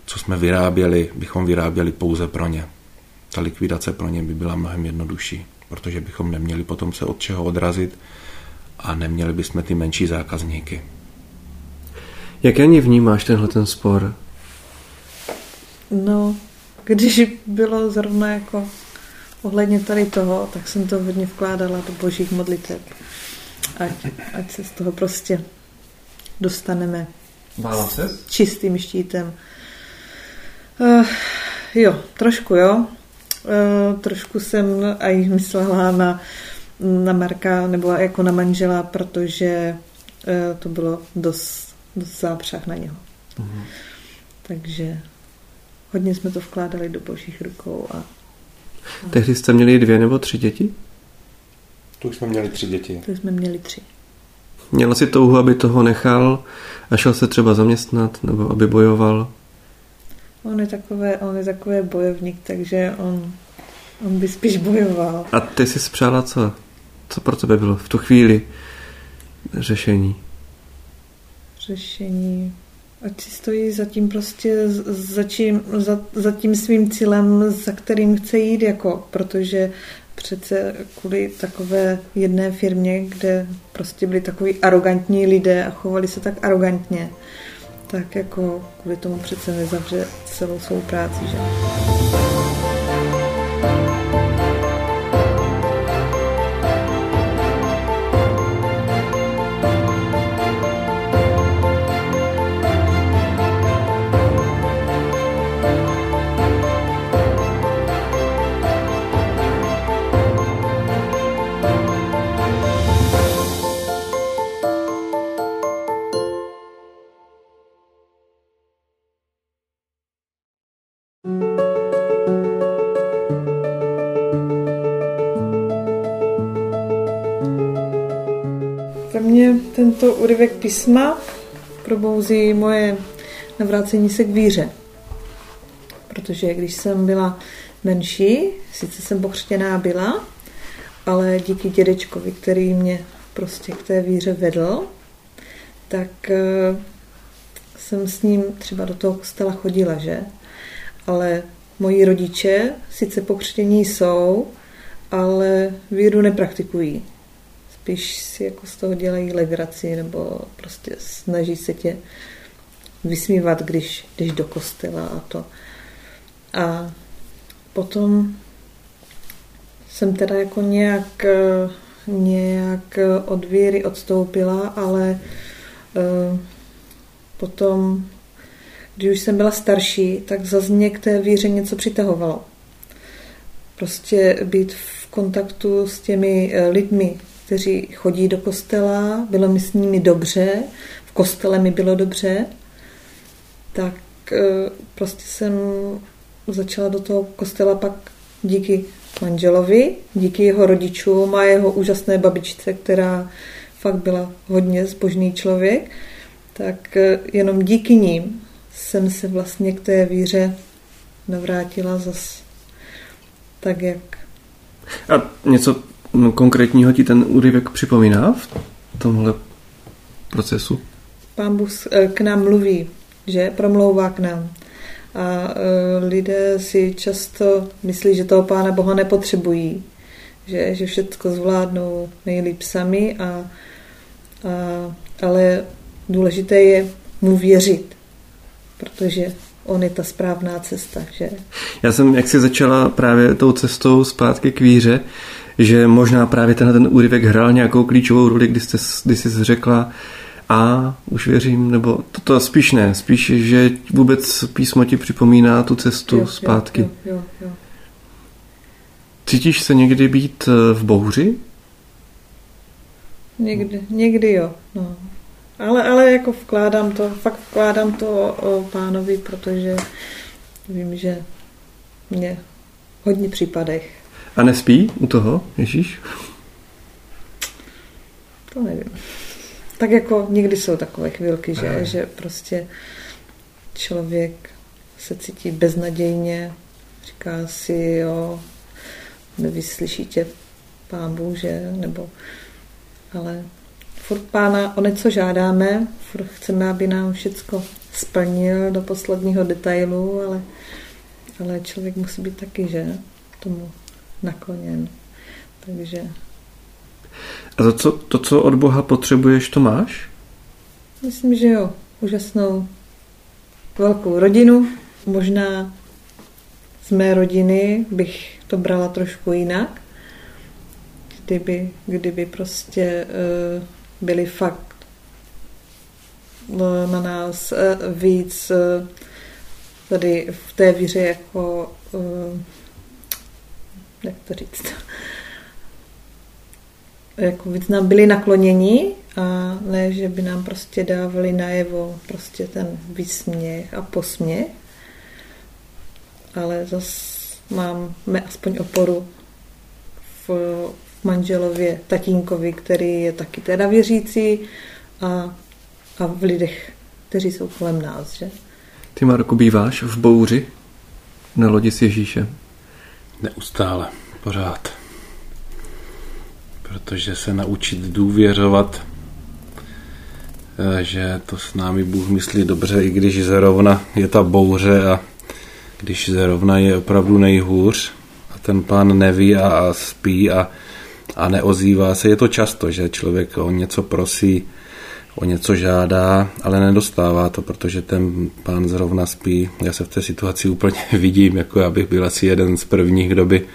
co jsme vyráběli, bychom vyráběli pouze pro ně. Ta likvidace pro ně by byla mnohem jednodušší, protože bychom neměli potom se od čeho odrazit a neměli bychom ty menší zákazníky. Jak ani vnímáš tenhle ten spor? No, když bylo zrovna jako ohledně tady toho, tak jsem to hodně vkládala do božích modliteb. Ať, ať se z toho prostě dostaneme. Bála se? S čistým štítem. Uh, jo, trošku jo. Uh, trošku jsem aj myslela na, na Marka, nebo jako na manžela, protože uh, to bylo dost, dost zápřah na něho. Mm-hmm. Takže hodně jsme to vkládali do božích rukou. A, a... Tehdy jste měli dvě nebo tři děti? Tu jsme měli tři děti. Tu jsme měli tři. Měla si touhu, aby toho nechal a šel se třeba zaměstnat, nebo aby bojoval? On je takové, on je takové bojovník, takže on, on by spíš bojoval. A ty jsi spřála co? Co pro tebe bylo v tu chvíli řešení? Řešení. Ať si stojí za tím prostě, za, čím, za, za tím svým cílem, za kterým chce jít, jako, protože přece kvůli takové jedné firmě, kde prostě byli takový arrogantní lidé a chovali se tak arrogantně, tak jako kvůli tomu přece nezavře celou svou práci, že? Tento úryvek písma probouzí moje navrácení se k víře. Protože když jsem byla menší, sice jsem pokřtěná byla, ale díky dědečkovi, který mě prostě k té víře vedl, tak jsem s ním třeba do toho kostela chodila, že? Ale moji rodiče sice pokřtění jsou, ale víru nepraktikují. Spíš si jako z toho dělají legraci nebo prostě snaží se tě vysmívat, když jdeš do kostela a to. A potom jsem teda jako nějak, nějak od víry odstoupila, ale potom, když už jsem byla starší, tak zase mě k té víře něco přitahovalo. Prostě být v kontaktu s těmi lidmi, kteří chodí do kostela, bylo mi s nimi dobře, v kostele mi bylo dobře, tak prostě jsem začala do toho kostela pak díky manželovi, díky jeho rodičům a jeho úžasné babičce, která fakt byla hodně zbožný člověk, tak jenom díky ním jsem se vlastně k té víře navrátila zas tak, jak... A něco konkrétního ti ten úryvek připomíná v tomhle procesu? Pán Bůh k nám mluví, že? Promlouvá k nám. A lidé si často myslí, že toho Pána Boha nepotřebují. Že, že všechno zvládnou nejlíp sami. A, a, ale důležité je mu věřit, protože on je ta správná cesta, že? Já jsem, jak si začala právě tou cestou zpátky k víře, že možná právě tenhle ten úryvek hrál nějakou klíčovou roli, kdy jste, kdy jsi řekla a už věřím, nebo to, to spíš ne, spíš, že vůbec písmo ti připomíná tu cestu jo, zpátky. Jo, jo, jo, jo. Cítíš se někdy být v bouři? Někdy, někdy jo, no. Ale, ale jako vkládám to, fakt vkládám to o Pánovi, protože vím, že mě hodně případech. A nespí u toho Ježíš? To nevím. Tak jako někdy jsou takové chvilky, že, no. že prostě člověk se cítí beznadějně, říká si, jo, nevyslyšíte Pán Bůže, nebo, ale furt Pána o něco žádáme, furt chceme, aby nám všecko splnil do posledního detailu, ale, ale člověk musí být taky, že, tomu nakloněn. Takže... A to co, to, co od Boha potřebuješ, to máš? Myslím, že jo. Úžasnou velkou rodinu. Možná z mé rodiny bych to brala trošku jinak. Kdyby, kdyby prostě uh, byli fakt uh, na nás uh, víc uh, tady v té víře jako uh, jak to říct, jako víc nám byli nakloněni a ne, že by nám prostě dávali najevo prostě ten výsměch a posměch, ale zase máme aspoň oporu v, v manželově tatínkovi, který je taky teda věřící a, a v lidech, kteří jsou kolem nás, že? Ty, Marku, býváš v bouři na lodi s Ježíšem? Neustále, pořád. Protože se naučit důvěřovat, že to s námi Bůh myslí dobře, i když zrovna je ta bouře a když zrovna je opravdu nejhůř a ten Pán neví a, a spí a, a neozývá se. Je to často, že člověk o něco prosí, o něco žádá, ale nedostává to, protože ten Pán zrovna spí. Já se v té situaci úplně vidím, jako já bych byl asi jeden z prvních, kdo by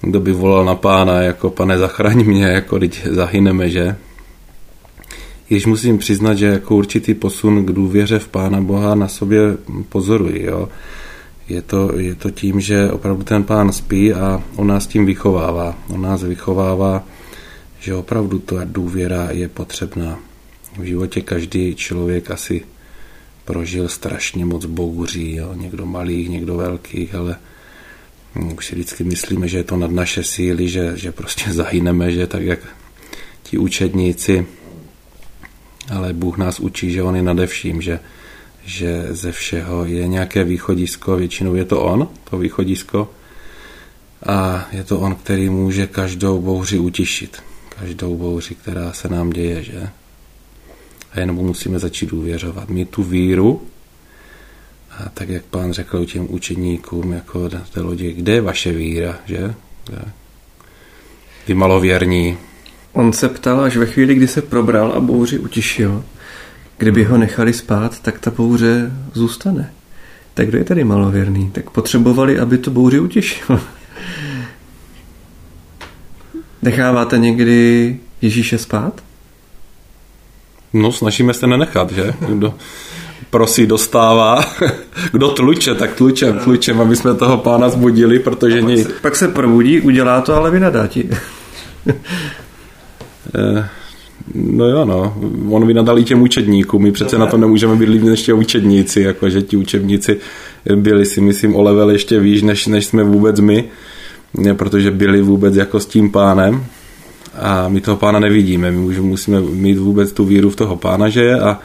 kdo by volal na Pána, jako Pane, zachraň mě, jako teď zahyneme, že? Jež musím přiznat, že jako určitý posun k důvěře v Pána Boha na sobě pozoruji, jo? Je to, je to tím, že opravdu ten Pán spí a on nás tím vychovává. On nás vychovává, že opravdu ta důvěra je potřebná. V životě každý člověk asi prožil strašně moc bouří, jo? Někdo malých, někdo velkých, ale už si vždycky myslíme, že je to nad naše síly, že, že prostě zahyneme, že tak jak ti učedníci, ale Bůh nás učí, že on je nade vším, že, že ze všeho je nějaké východisko, většinou je to on, to východisko, a je to on, který může každou bouři utišit, každou bouři, která se nám děje, že? A jenom musíme začít důvěřovat. Mít tu víru, a tak, jak Pán řekl těm učeníkům, jako na té lodi, kde je vaše víra, že? Vy malověrní. On se ptal až ve chvíli, kdy se probral a bouři utišil. Kdyby ho nechali spát, tak ta bouře zůstane. Tak kdo je tady malověrný? Tak potřebovali, aby to bouři utišil. Necháváte někdy Ježíše spát? No, snažíme se nenechat, že? Kdo... prosí, dostává. Kdo tluče, tak tlučem, tlučem, aby jsme toho Pána zbudili, protože... Pak, něj... se, pak se probudí, udělá to, ale vynadá ti. No jo, no. On vynadal i těm učedníkům. My přece Dobre. Na to nemůžeme být líp než ti učedníci, jakože ti učedníci byli si, myslím, o level ještě výš, než, než jsme vůbec my, protože byli vůbec jako s tím Pánem a my toho Pána nevidíme. My už musíme mít vůbec tu víru v toho Pána, že je, a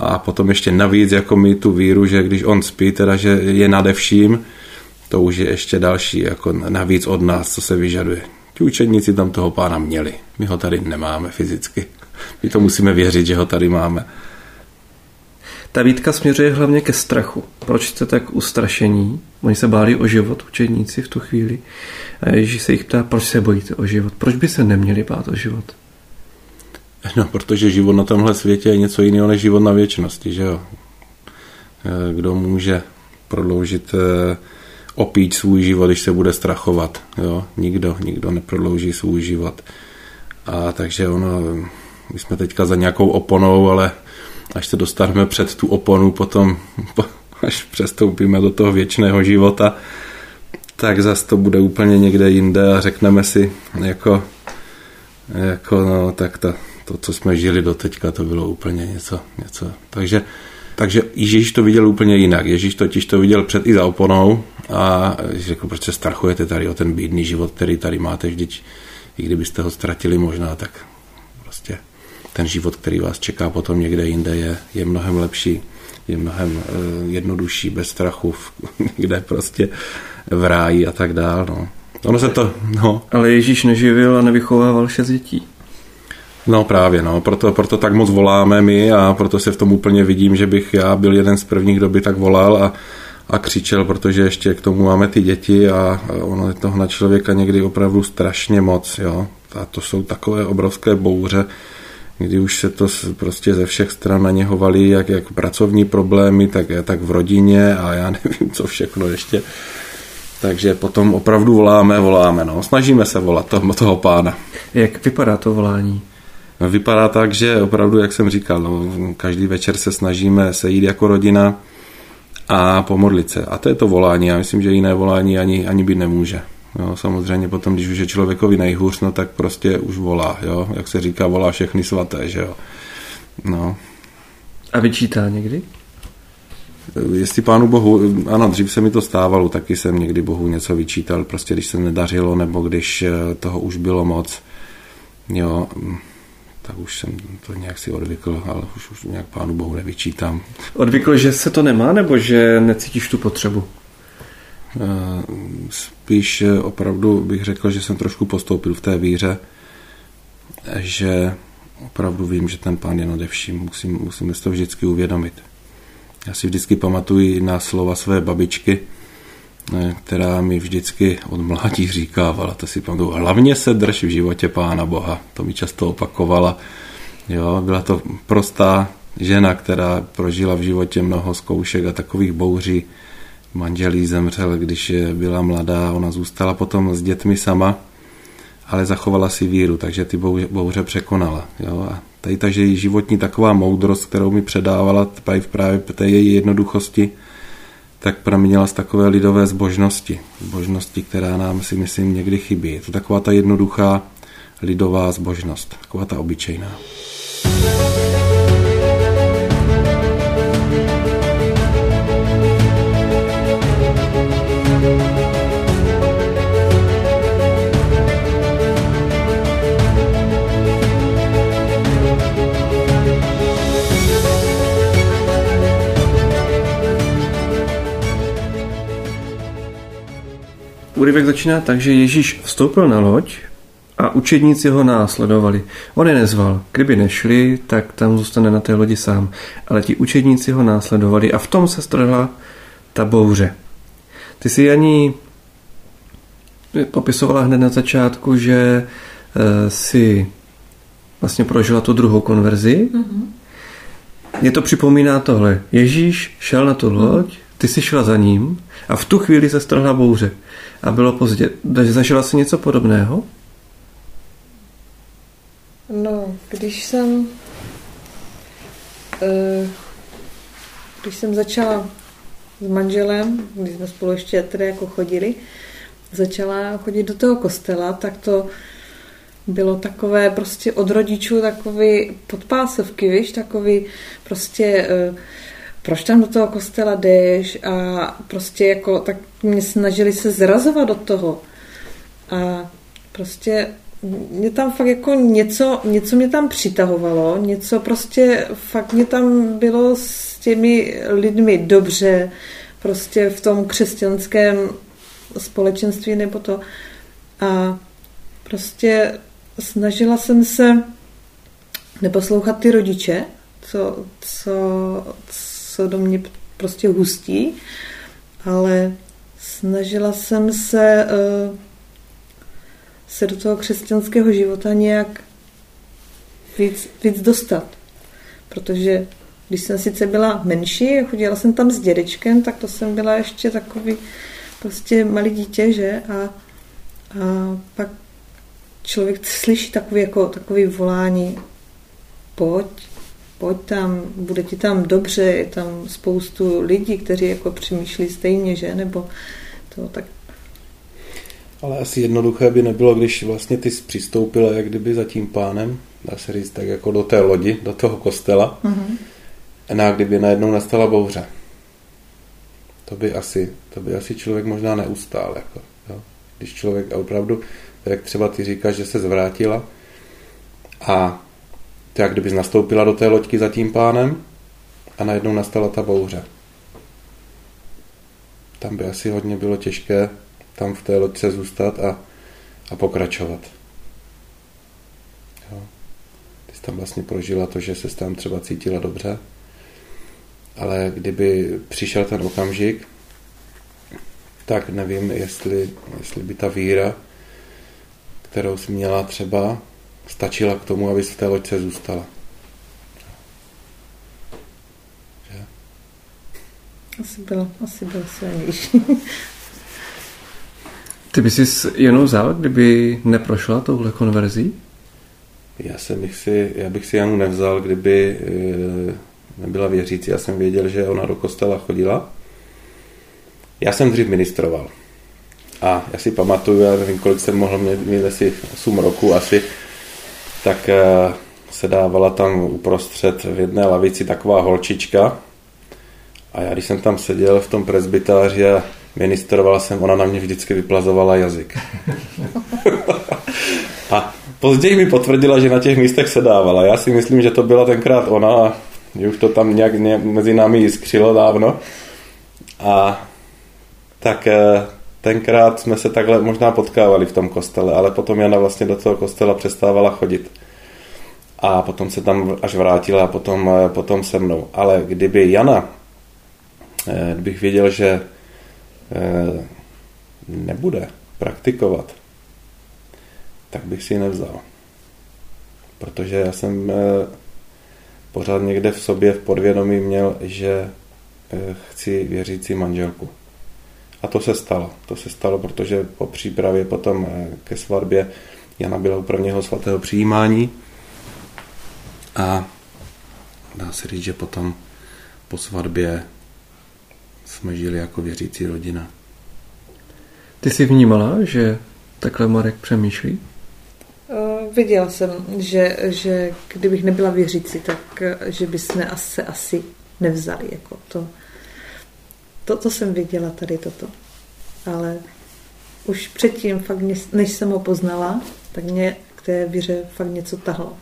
a potom ještě navíc jako mi tu víru, že když on spí, teda že je nade vším, to už je ještě další, jako navíc od nás, co se vyžaduje. Ti učedníci tam toho Pána měli. My ho tady nemáme fyzicky. My to musíme věřit, že ho tady máme. Ta výtka směřuje hlavně ke strachu. Proč jste tak ustrašení? Oni se báli o život, učedníci v tu chvíli. A Ježíš se jich ptá, proč se bojíte o život? Proč by se neměli bát o život? No, protože život na tomhle světě je něco jiného než život na věčnosti, že jo? Kdo může prodloužit, opít svůj život, když se bude strachovat, jo? Nikdo, nikdo neprodlouží svůj život. A takže ono, my jsme teďka za nějakou oponou, ale až se dostaneme před tu oponu, potom až přestoupíme do toho věčného života, tak zase to bude úplně někde jinde a řekneme si, jako, jako no, tak ta, to, co jsme žili doteďka, to bylo úplně něco. něco. Takže, takže Ježíš to viděl úplně jinak. Ježíš totiž to viděl před i za oponou a řekl, proč se strachujete tady o ten bídný život, který tady máte vždyť, i kdybyste ho ztratili možná, tak prostě ten život, který vás čeká potom někde jinde, je, je mnohem lepší, je mnohem eh, jednodušší, bez strachu, v, někde prostě v ráji a tak dál. No. Ono se to, no. Ale Ježíš neživil a nevychovával šest dětí. No právě, no, proto, proto tak moc voláme my a proto se v tom úplně vidím, že bych já byl jeden z prvních, kdo by tak volal a, a křičel, protože ještě k tomu máme ty děti a ono je toho na člověka někdy opravdu strašně moc, jo. A to jsou takové obrovské bouře, kdy už se to prostě ze všech stran na něho valí, jak, jak pracovní problémy, tak, tak v rodině a já nevím, co všechno ještě. Takže potom opravdu voláme, voláme, no. Snažíme se volat toho, toho pána. Jak vypadá to volání? Vypadá tak, že opravdu, jak jsem říkal, no, každý večer se snažíme sejít jako rodina a pomodlit se. A to je to volání. Já myslím, že jiné volání ani, ani být nemůže. Jo, samozřejmě potom, když už je člověkovi nejhůř, no tak prostě už volá, jo. Jak se říká, volá všechny svaté, že jo. No. A vyčítá někdy? Jestli Pánu Bohu, ano, dřív se mi to stávalo, taky jsem někdy Bohu něco vyčítal, prostě když se nedařilo, nebo když toho už bylo moc, jo, tak už jsem to nějak si odvykl, ale už, už nějak Pánu Bohu nevyčítám. Odvykl, že se to nemá, nebo že necítíš tu potřebu? Spíš opravdu bych řekl, že jsem trošku postoupil v té víře, že opravdu vím, že ten Pán je nade vším, musím, musím si to vždycky uvědomit. Já si vždycky pamatuju na slova své babičky, která mi vždycky od mládí říkávala, to si pamatuju, hlavně se drž v životě Pána Boha, to mi často opakovala. Jo, byla to prostá žena, která prožila v životě mnoho zkoušek a takových bouří. Manžel jí zemřel, když byla mladá, ona zůstala potom s dětmi sama, ale zachovala si víru, takže ty bouře překonala. Jo? A tady takže její životní taková moudrost, kterou mi předávala právě té její jednoduchosti, tak proměnila z takové lidové zbožnosti. Zbožnosti, která nám si myslím někdy chybí. Je to taková ta jednoduchá lidová zbožnost, taková ta obyčejná. Úryvek začíná tak, že Ježíš vstoupil na loď a učedníci ho následovali. On je nezval. Kdyby nešli, tak tam zůstane na té lodi sám. Ale ti učedníci ho následovali a v tom se strhla ta bouře. Ty si ani popisovala hned na začátku, že si vlastně prožila tu druhou konverzi. Mm-hmm. Mě to připomíná tohle. Ježíš šel na tu loď, ty jsi šla za ním a v tu chvíli se strhla bouře. A bylo pozdě. Zažila jsi něco podobného? No, když jsem když jsem začala s manželem, když jsme spolu ještě tedy jako chodili, začala chodit do toho kostela, tak to bylo takové prostě od rodičů takový podpásovky, víš, takový prostě proč tam do toho kostela jdeš a prostě jako tak mě snažili se zrazovat do toho a prostě mě tam fakt jako něco, něco mě tam přitahovalo, něco prostě fakt mě tam bylo s těmi lidmi dobře, prostě v tom křesťanském společenství nebo to a prostě snažila jsem se neposlouchat ty rodiče, co, co, co co do mě prostě hustí, ale snažila jsem se se do toho křesťanského života nějak víc, víc dostat. Protože když jsem sice byla menší, chodila jsem tam s dědečkem, tak to jsem byla ještě takový prostě malý dítě, že? A, a pak člověk slyší takový, jako, takový volání, pojď, pojď tam, bude ti tam dobře, je tam spoustu lidí, kteří jako přemýšlí stejně, že? Nebo to tak. Ale asi jednoduché by nebylo, když vlastně ty jsi přistoupila jak kdyby za tím pánem, dá se říct tak jako do té lodi, do toho kostela, mm-hmm. a kdyby najednou nastala bouře. To by asi, to by asi člověk možná neustál. Jako, jo? Když člověk a opravdu, jak třeba ty říkáš, že se zvrátila a to jak kdyby nastoupila do té loďky za tím pánem a najednou nastala ta bouře. Tam by asi hodně bylo těžké tam v té loďce zůstat a, a pokračovat. Jo. Ty jsi tam vlastně prožila to, že se tam třeba cítila dobře, ale kdyby přišel ten okamžik, tak nevím, jestli, jestli by ta víra, kterou jsi měla třeba, stačila k tomu, aby jsi v té loďce zůstala. Že? Asi byla, asi byla silnější. Ty bys jsi jenom vzal, kdyby neprošla touhle konverzí? Já, jsem bych si, já bych si Janu nevzal, kdyby e, nebyla věřící. Já jsem věděl, že ona do kostela chodila. Já jsem dřív ministroval. A já si pamatuju, já nevím, kolik jsem mohl mít, mít asi osm roku asi, tak e, se dávala tam uprostřed v jedné lavici taková holčička. A já, když jsem tam seděl v tom presbytáři a ministroval jsem, ona na mě vždycky vyplazovala jazyk. A později mi potvrdila, že na těch místech se dávala. Já si myslím, že to byla tenkrát ona a že už to tam nějak mezi námi jiskřilo dávno. A tak tenkrát jsme se takhle možná potkávali v tom kostele, ale potom Jana vlastně do toho kostela přestávala chodit. A potom se tam až vrátila a potom, potom se mnou. Ale kdyby Jana, kdybych věděl, že nebude praktikovat, tak bych si ji nevzal. Protože já jsem pořád někde v sobě v podvědomí měl, že chci věřící manželku. A to se stalo. To se stalo, protože po přípravě potom ke svatbě Jana byla u prvního svatého přijímání a dá se říct, že potom po svatbě jsme žili jako věřící rodina. Ty jsi vnímala, že takhle Marek přemýšlí? Uh, viděla jsem, že, že kdybych nebyla věřící, tak že bychom se asi nevzali. Jako to, to, to jsem viděla tady toto. Ale už předtím, fakt mě, než jsem ho poznala, tak mě k té víře fakt něco tahlo.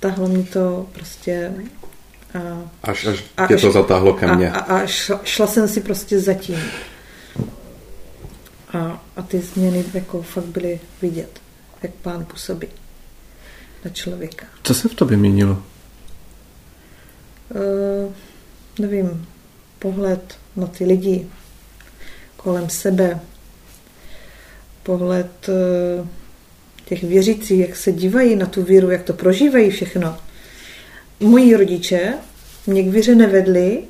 Tahlo mě to prostě... A, až, až a, tě to zatáhlo ke mně. A, a, a šla, šla jsem si prostě zatím. A, a ty změny jako fakt byly vidět, jak pán působí na člověka. Co se v tobě měnilo? Uh, nevím, pohled na ty lidi kolem sebe, pohled uh, těch věřících, jak se dívají na tu víru, jak to prožívají všechno. Moji rodiče mě k víře nevedli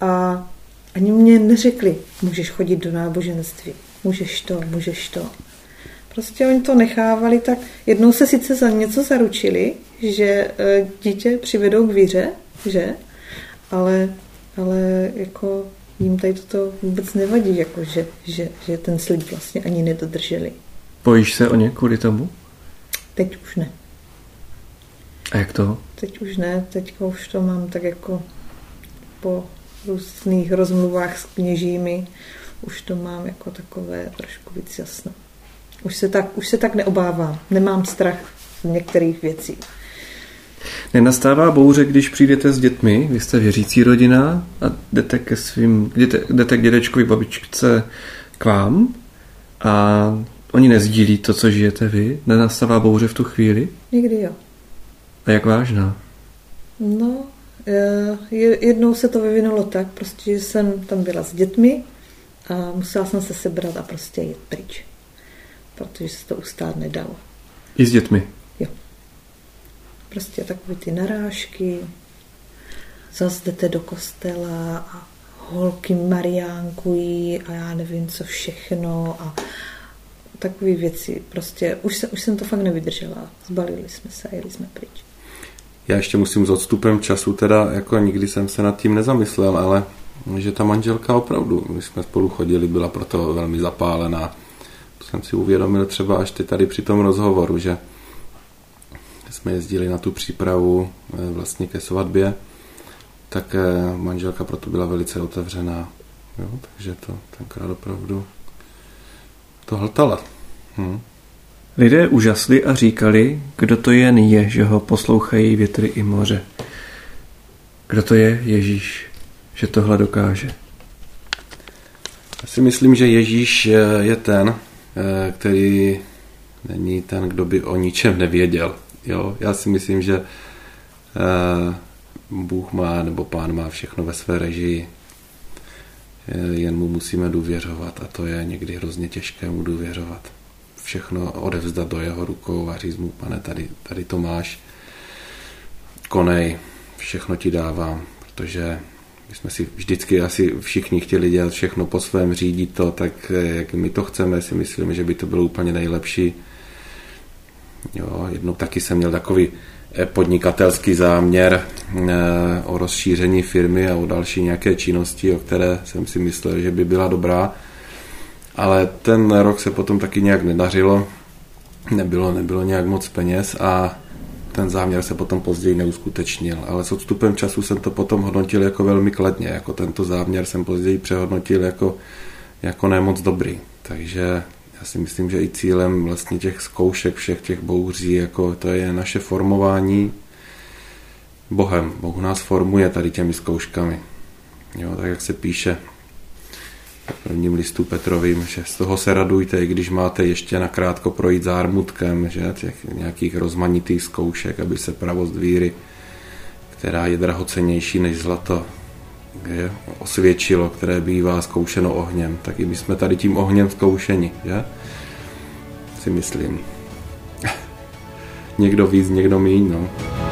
a ani mě neřekli, můžeš chodit do náboženství, můžeš to, můžeš to. Prostě oni to nechávali tak. Jednou se sice za něco zaručili, že dítě přivedou k víře, že? Ale, ale jako jim tady toto vůbec nevadí, jako že, že, že ten slib vlastně ani nedodrželi. Bojíš se o ně kvůli tomu? Teď už ne. A jak to? Teď už ne, teď už to mám tak jako po různých rozmluvách s kněžími, už to mám jako takové trošku víc jasno. Už se tak, už se tak neobávám, nemám strach z některých věcí. Nenastává bouře, když přijdete s dětmi, vy jste věřící rodina a jdete ke svým, jdete, jdete k dědečkovi, babičce k vám a oni nezdílí to, co žijete vy? Nenastává bouře v tu chvíli? Nikdy jo. A jak vážná? No, jednou se to vyvinulo tak, prostě jsem tam byla s dětmi a musela jsem se sebrat a prostě jít pryč. Protože se to ustát nedalo. I s dětmi? Jo. Prostě takové ty narážky. Zas jdete do kostela a holky mariánkují a já nevím co všechno a takové věci. Prostě už, se, už jsem to fakt nevydržela. Zbalili jsme se a jeli jsme pryč. Já ještě musím s odstupem času, teda jako nikdy jsem se nad tím nezamyslel, ale že ta manželka opravdu, když jsme spolu chodili, byla proto velmi zapálená. To jsem si uvědomil třeba až teď tady při tom rozhovoru, že jsme jezdili na tu přípravu vlastně ke svatbě, tak manželka proto byla velice otevřená. Jo, takže to tenkrát opravdu to hltala. Hm. Lidé užasli a říkali, kdo to jen je, že ho poslouchají větry i moře. Kdo to je Ježíš, že tohle dokáže? Já si myslím, že Ježíš je ten, který není ten, kdo by o ničem nevěděl. Jo? Já si myslím, že Bůh má, nebo Pán má všechno ve své režii. Jen mu musíme důvěřovat a to je někdy hrozně těžké mu důvěřovat. Všechno odevzdat do jeho rukou a říct mu, pane, tady, tady to máš, konej, všechno ti dávám, protože my jsme si vždycky asi všichni chtěli dělat všechno po svém, řídit to, tak jak my to chceme, si myslím, že by to bylo úplně nejlepší. Jo, jednou taky jsem měl takový podnikatelský záměr o rozšíření firmy a o další nějaké činnosti, o které jsem si myslel, že by byla dobrá. Ale ten rok se potom taky nějak nedařilo, nebylo, nebylo nějak moc peněz a ten záměr se potom později neuskutečnil. Ale s odstupem času jsem to potom hodnotil jako velmi kladně, jako tento záměr jsem později přehodnotil jako, jako nemoc dobrý. Takže já si myslím, že i cílem vlastně těch zkoušek, všech těch bouří, jako to je naše formování Bohem. Bůh nás formuje tady těmi zkouškami, jo, tak jak se píše v prvním listu Petrovým, že z toho se radujte, i když máte ještě nakrátko projít zármutkem, že těch nějakých rozmanitých zkoušek, aby se pravost víry, která je drahocennější než zlato, že osvědčilo, které bývá zkoušeno ohněm, tak i my jsme tady tím ohněm zkoušeni, že? Si myslím. Někdo víc, někdo míň, no.